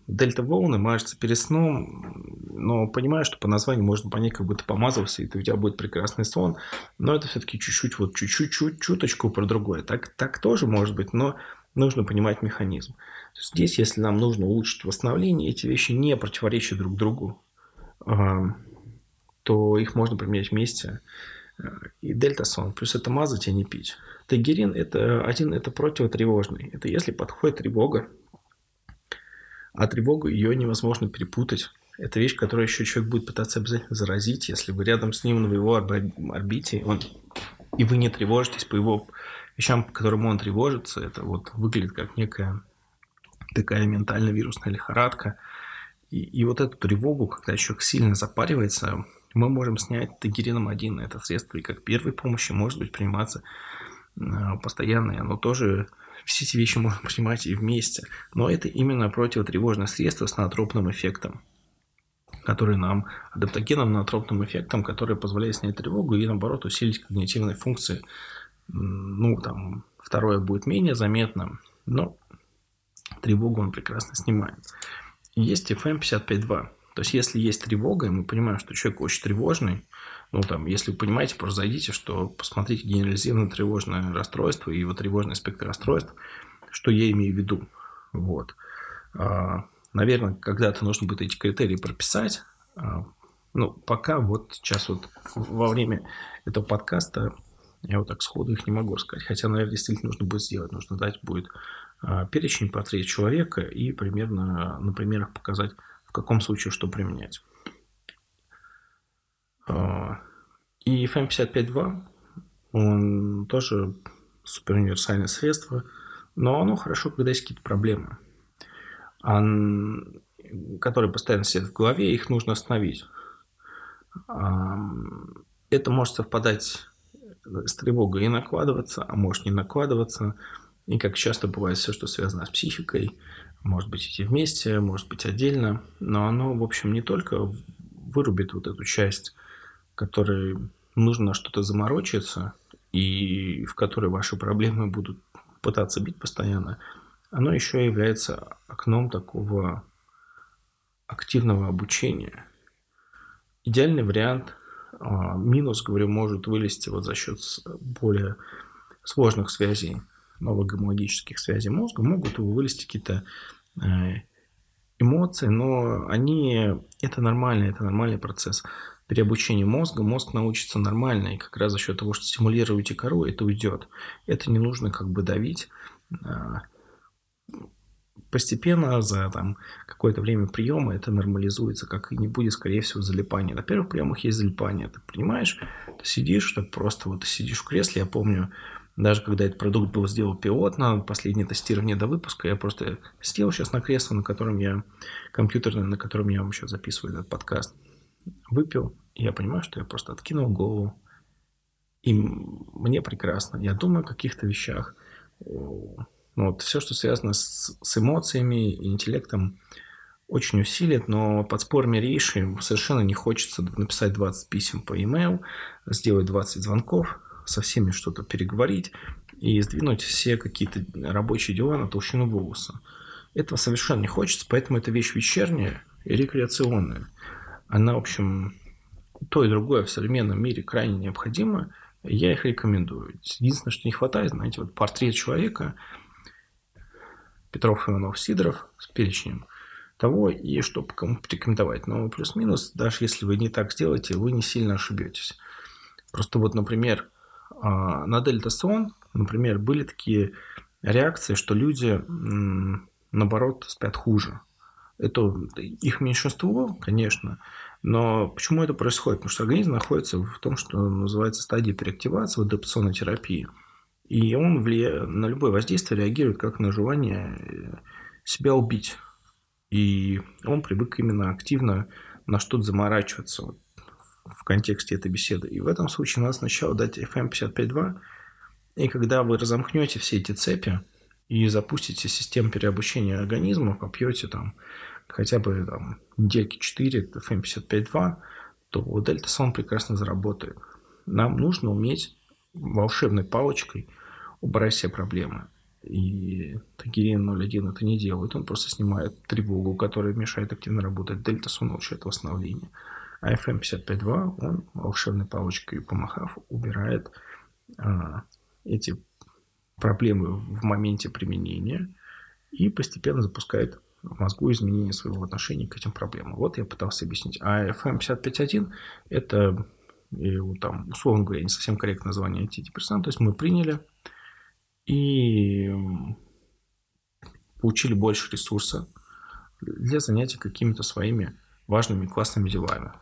Дельта-волны мажется перед сном, но понимаю, что по названию можно понять, как будто помазался, и у тебя будет прекрасный сон, но это все-таки чуть-чуть, вот чуть-чуть, чуточку про другое. Так, так тоже может быть, но нужно понимать механизм. Здесь, если нам нужно улучшить восстановление, эти вещи не противоречат друг другу, то их можно применять вместе. И дельта-сон, плюс это мазать, а не пить. Тайгерин это один, это противотревожный. Это если подходит тревога, а тревогу ее невозможно перепутать. Это вещь, которую еще человек будет пытаться обязательно заразить, если вы рядом с ним на его орбите, он... и вы не тревожитесь по его вещам, по которым он тревожится. Это вот выглядит как некая такая ментально-вирусная лихорадка. И, и вот эту тревогу, когда человек сильно запаривается, мы можем снять тайгерином один. Это средство и как первой помощи может быть приниматься постоянно, и оно тоже... Все эти вещи можно принимать и вместе. Но это именно противотревожное средство с ноотропным эффектом, который нам, адаптогеном ноотропным эффектом, который позволяет снять тревогу и, наоборот, усилить когнитивные функции. Ну, там, второе будет менее заметным, но тревогу он прекрасно снимает. И есть эф эм пятьдесят пять два. То есть, если есть тревога, и мы понимаем, что человек очень тревожный, ну, там, если вы понимаете, просто зайдите, что посмотрите генерализированное тревожное расстройство и его тревожный спектр расстройств, что я имею в виду. Вот. А, наверное, когда-то нужно будет эти критерии прописать. А, ну, пока вот сейчас вот во время этого подкаста я вот так сходу их не могу рассказать. Хотя, наверное, действительно нужно будет сделать. Нужно дать будет а, перечень, портрет человека и примерно на примерах показать, в каком случае что применять. И эф эм пятьдесят пять два, он тоже супер универсальное средство, но оно хорошо, когда есть какие-то проблемы, он, которые постоянно сидят в голове, их нужно остановить. Это может совпадать с тревогой и накладываться, а может не накладываться. И как часто бывает, все, что связано с психикой, может быть идти вместе, может быть отдельно, но оно, в общем, не только вырубит вот эту часть, которой нужно на что-то заморочиться, и в которой ваши проблемы будут пытаться бить постоянно, оно еще является окном такого активного обучения. Идеальный вариант Минус, говорю, может вылезти вот за счет более сложных связей, новогомологических связей мозга, могут вылезти какие-то эмоции, но они... Это нормально, это нормальный процесс переобучения мозга. Мозг научится нормально, и как раз за счет того, что стимулируете кору, это уйдет. Это не нужно как бы давить. Постепенно за там, какое-то время приема это нормализуется, как и не будет, скорее всего, залипания. На первых приемах есть залипание. Ты понимаешь, ты сидишь, ты просто вот ты сидишь в кресле. Я помню, даже когда этот продукт был сделал пилот на последнее тестирование до выпуска, я просто сидел сейчас на кресле, на котором я компьютерное, на котором я вам еще записываю этот подкаст. Выпил, и я понимаю, что я просто откинул голову. И мне прекрасно. Я думаю о каких-то вещах. Ну, вот, все, что связано с, с эмоциями и интеллектом, очень усилит, но под спорами рейши совершенно не хочется написать двадцать писем по e-mail, сделать двадцать звонков, со всеми что-то переговорить и сдвинуть все какие-то рабочие дела на толщину волоса. Этого совершенно не хочется, поэтому эта вещь вечерняя и рекреационная. Она, в общем, то и другое в современном мире крайне необходимо. Я их рекомендую. Единственное, что не хватает, знаете, вот портрет человека – Петров, Иванов, Сидоров с перечнем того, и что кому рекомендовать. Но плюс-минус, даже если вы не так сделаете, вы не сильно ошибетесь. Просто вот, например, на Дельта-сон, например, были такие реакции, что люди, наоборот, спят хуже. Это их меньшинство, конечно, но почему это происходит? Потому что организм находится в том, что называется стадия переактивации, адаптационной терапии. И он влия... на любое воздействие реагирует как на желание себя убить. И он привык именно активно на что-то заморачиваться вот, в контексте этой беседы. И в этом случае надо сначала дать эф эм пятьдесят пять два. И когда вы разомкнете все эти цепи и запустите систему переобучения организма, попьете там хотя бы там, недельки четыре эф эм пятьдесят пять два, то дельта-сон прекрасно заработает. Нам нужно уметь волшебной палочкой убрать все проблемы. И Тайгерин ноль один это не делает. Он просто снимает тревогу, которая мешает активно работать. Дельта-сон улучшает восстановление. А эф эм пятьдесят пять два он волшебной палочкой, помахав, убирает а, эти проблемы в моменте применения и постепенно запускает в мозгу изменение своего отношения к этим проблемам. Вот я пытался объяснить. А эф эм пятьдесят пять один это... И, там, условно говоря, не совсем корректное название антидепрессанта. То есть мы приняли и получили больше ресурса для занятий какими-то своими важными классными делами.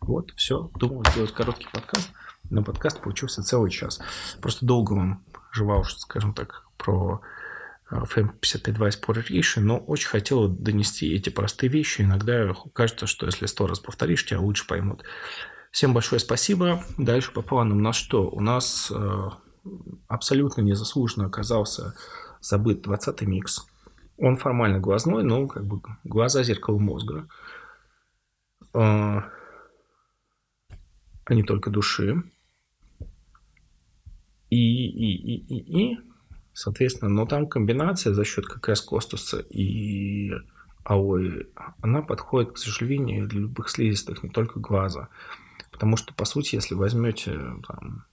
Вот, все. Думал сделать короткий подкаст, но подкаст получился целый час. Просто долго вам жевал, скажем так, про эф эм пятьдесят пять два и споры рейши, но очень хотел донести эти простые вещи. Иногда кажется, что если сто раз повторишь, тебя лучше поймут. Всем большое спасибо. Дальше по плану у нас что? У нас э, абсолютно незаслуженно оказался забыт двадцатый микс. Он формально глазной, но как бы глаза зеркало мозга. Э, а не только души. И, и, и, и, и, соответственно, но там комбинация за счет как раз костуса и алоэ, она подходит, к сожалению, для любых слизистых, не только глаза. Потому что, по сути, если возьмете, там,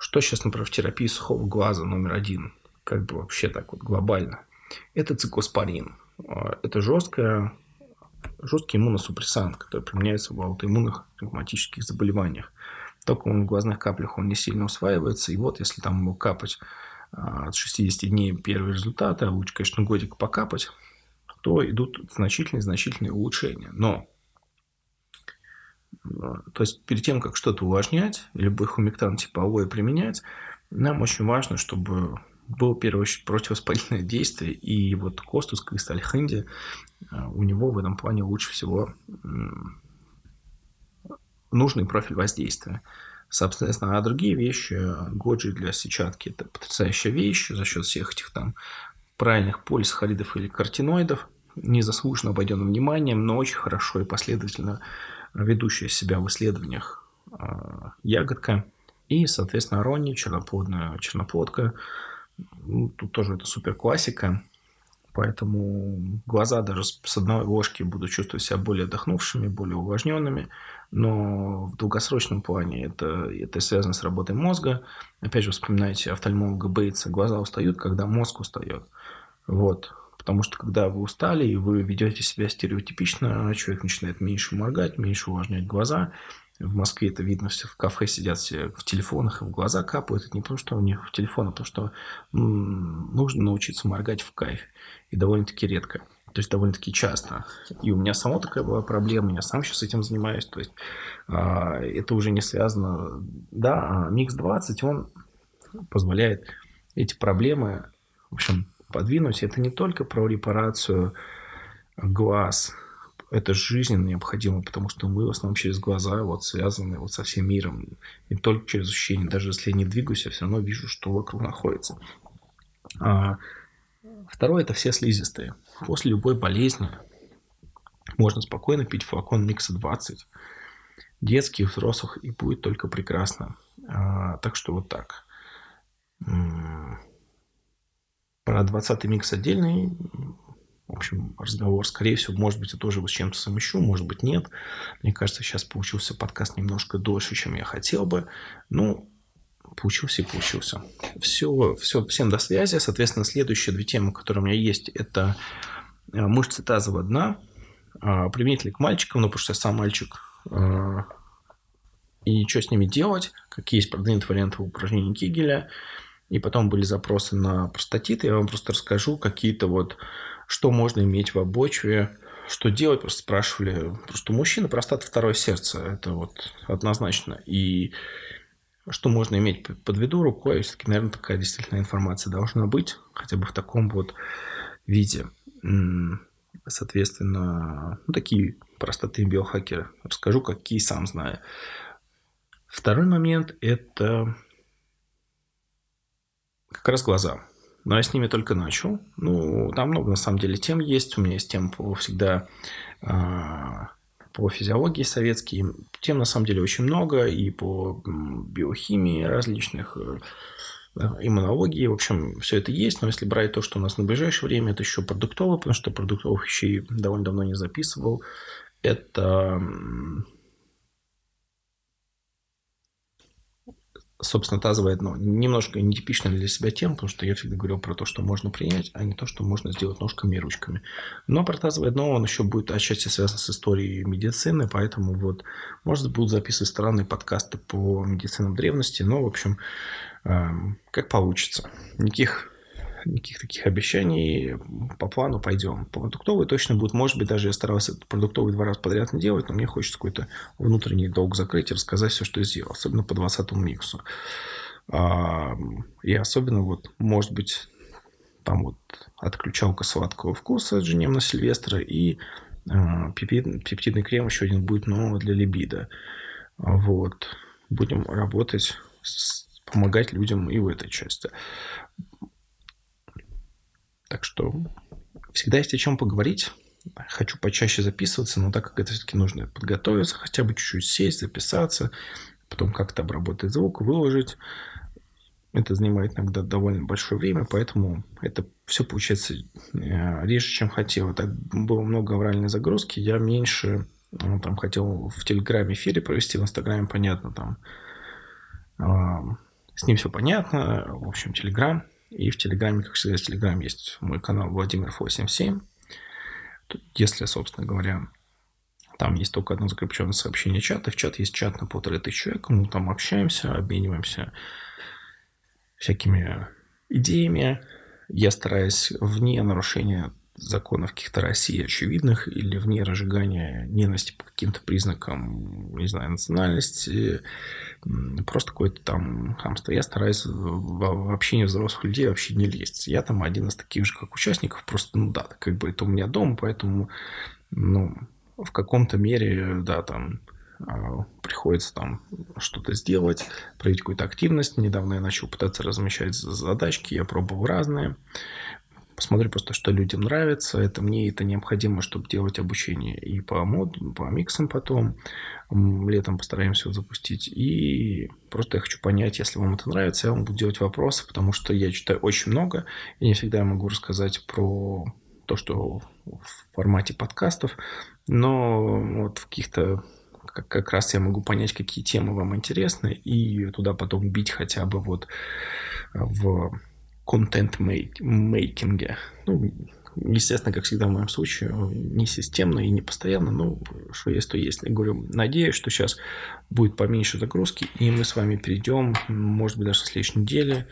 что сейчас, например, в терапии сухого глаза номер один, как бы вообще так вот глобально, это циклоспорин. Это жесткая, жесткий иммуносупрессант, который применяется в аутоиммунных ревматических заболеваниях. Только он в глазных каплях он не сильно усваивается, и вот если там его капать от шестидесяти дней первые результаты, а лучше, конечно, годик покапать, то идут значительные-значительные улучшения. Но то есть перед тем, как что-то увлажнять, любой хумектан типа алоэ применять, нам очень важно, чтобы было, в первую очередь, противовоспалительное действие. И вот костус, кристаль-хинди, у него в этом плане лучше всего нужный профиль воздействия. Собственно, а другие вещи, годжи для сетчатки, это потрясающая вещь за счет всех этих там правильных полисахаридов или каротиноидов, незаслуженно обойденным вниманием, но очень хорошо и последовательно ведущая себя в исследованиях э, ягодка и, соответственно, арони, черноплодная черноплодка. Ну, тут тоже это супер классика. Поэтому глаза даже с одной ложки будут чувствовать себя более отдохнувшими, более увлажненными. Но в долгосрочном плане это, это связано с работой мозга. Опять же, вспоминайте офтальмолога Бейтса. Глаза устают, когда мозг устает. Вот. Потому что когда вы устали и вы ведете себя стереотипично, человек начинает меньше моргать, меньше увлажнять глаза. В Москве это видно, все в кафе сидят все в телефонах и в глаза капают. Это не потому, что у них в телефон, а потому что м-м, нужно научиться моргать в кайф. И довольно-таки редко. То есть, довольно-таки часто. И у меня само такая была проблема. Я сам сейчас этим занимаюсь. То есть, а, это уже не связано. Да, а Микс двадцать, он позволяет эти проблемы, в общем, подвинуть. Это не только про репарацию глаз. Это жизненно необходимо, потому что мы в основном через глаза вот связаны вот со всем миром. И только через ощущение. Даже если я не двигаюсь, я все равно вижу, что вокруг находится. А второе – это все слизистые. После любой болезни можно спокойно пить флакон Микса двадцать. Детских, взрослых, и будет только прекрасно. А, так что вот так. Про двадцатый Микс отдельный. В общем, разговор, скорее всего, может быть, я тоже его с чем-то совмещу, может быть, нет. Мне кажется, сейчас получился подкаст немножко дольше, чем я хотел бы. Ну, получился и получился. Все, все, всем до связи. Соответственно, следующие две темы, которые у меня есть, это мышцы тазового дна. Применительно к мальчикам, ну, потому что я сам мальчик. И что с ними делать? Какие есть продвинутые варианты упражнений Кегеля? И потом были запросы на простатит. Я вам просто расскажу какие-то вот, что можно иметь в обочве, что делать. Просто спрашивали. Просто мужчина, простата, второе сердце. Это вот однозначно. И что можно иметь, подведу рукой. Все-таки, наверное, такая действительно информация должна быть. Хотя бы в таком вот виде. Соответственно, ну, такие простые биохакеры. Расскажу, какие сам знаю. Второй момент – это... как раз глаза. Но я с ними только начал. Ну, там много, на самом деле, тем есть. У меня есть тем по, всегда э, по физиологии советской. Тем, на самом деле, очень много. И по биохимии различных, э, иммунологии. В общем, все это есть. Но если брать то, что у нас на ближайшее время, это еще продуктовый, потому что продуктовых еще довольно давно не записывал. Это... собственно, тазовое дно. Немножко нетипично для себя тем, потому что я всегда говорил про то, что можно принять, а не то, что можно сделать ножками и ручками. Но про тазовое дно он еще будет отчасти связан с историей медицины, поэтому вот, может, будут записывать странные подкасты по медицинам древности, но, в общем, эм, как получится. Никаких, никаких таких обещаний, по плану пойдем. По продуктовой точно будет, может быть, даже я старался продуктовый два раза подряд не делать, но мне хочется какой-то внутренний долг закрыть и рассказать все, что я сделал, особенно по двадцатому миксу. И особенно вот, может быть, там вот отключалка сладкого вкуса джимнема-сильвестра и пептидный крем еще один будет, но для либидо. Вот. Будем работать, помогать людям и в этой части. Так что всегда есть о чем поговорить. Хочу почаще записываться, но так как это все-таки нужно подготовиться, хотя бы чуть-чуть сесть, записаться, потом как-то обработать звук, выложить. Это занимает иногда довольно большое время, поэтому это все получается реже, чем хотел. Так было много авральной загрузки, я меньше ну, там, хотел в Телеграме эфире провести, в Инстаграме, понятно, там э, с ним все понятно, в общем, Телеграм. И в Телеграме, как всегда, в Телеграме есть мой канал Владимир восемьдесят семь. Если, собственно говоря, там есть только одно закрепленное сообщение чата. В чат есть чат на полторы тысячи человек. Мы там общаемся, обмениваемся всякими идеями. Я стараюсь вне нарушения законов каких-то России очевидных или вне разжигания ненависти по каким-то признакам, не знаю, национальности, просто какое-то там хамство. Я стараюсь в общении взрослых людей вообще не лезть. Я там один из таких же, как участников, просто, ну да, как бы это у меня дома, поэтому, ну, в каком-то мере, да, там, приходится там что-то сделать, проявить какую-то активность. Недавно я начал пытаться размещать задачки, я пробовал разные. Посмотрю просто, что людям нравится. Это мне это необходимо, чтобы делать обучение и по модам, по миксам потом. Летом постараемся его запустить. И просто я хочу понять, если вам это нравится, я вам буду делать вопросы, потому что я читаю очень много. И не всегда я могу рассказать про то, что в формате подкастов, но вот в каких-то как, как раз я могу понять, какие темы вам интересны, и туда потом бить хотя бы вот в контент-мейкинге. Ну, естественно, как всегда в моем случае, не системно и не постоянно, но что есть, то есть. Я говорю, надеюсь, что сейчас будет поменьше загрузки, и мы с вами перейдем, может быть, даже в следующей неделе.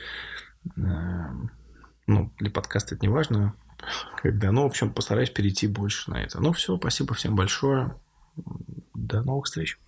Ну, для подкаста это не важно, когда. Ну, в общем, постараюсь перейти больше на это. Ну, все, спасибо всем большое. До новых встреч.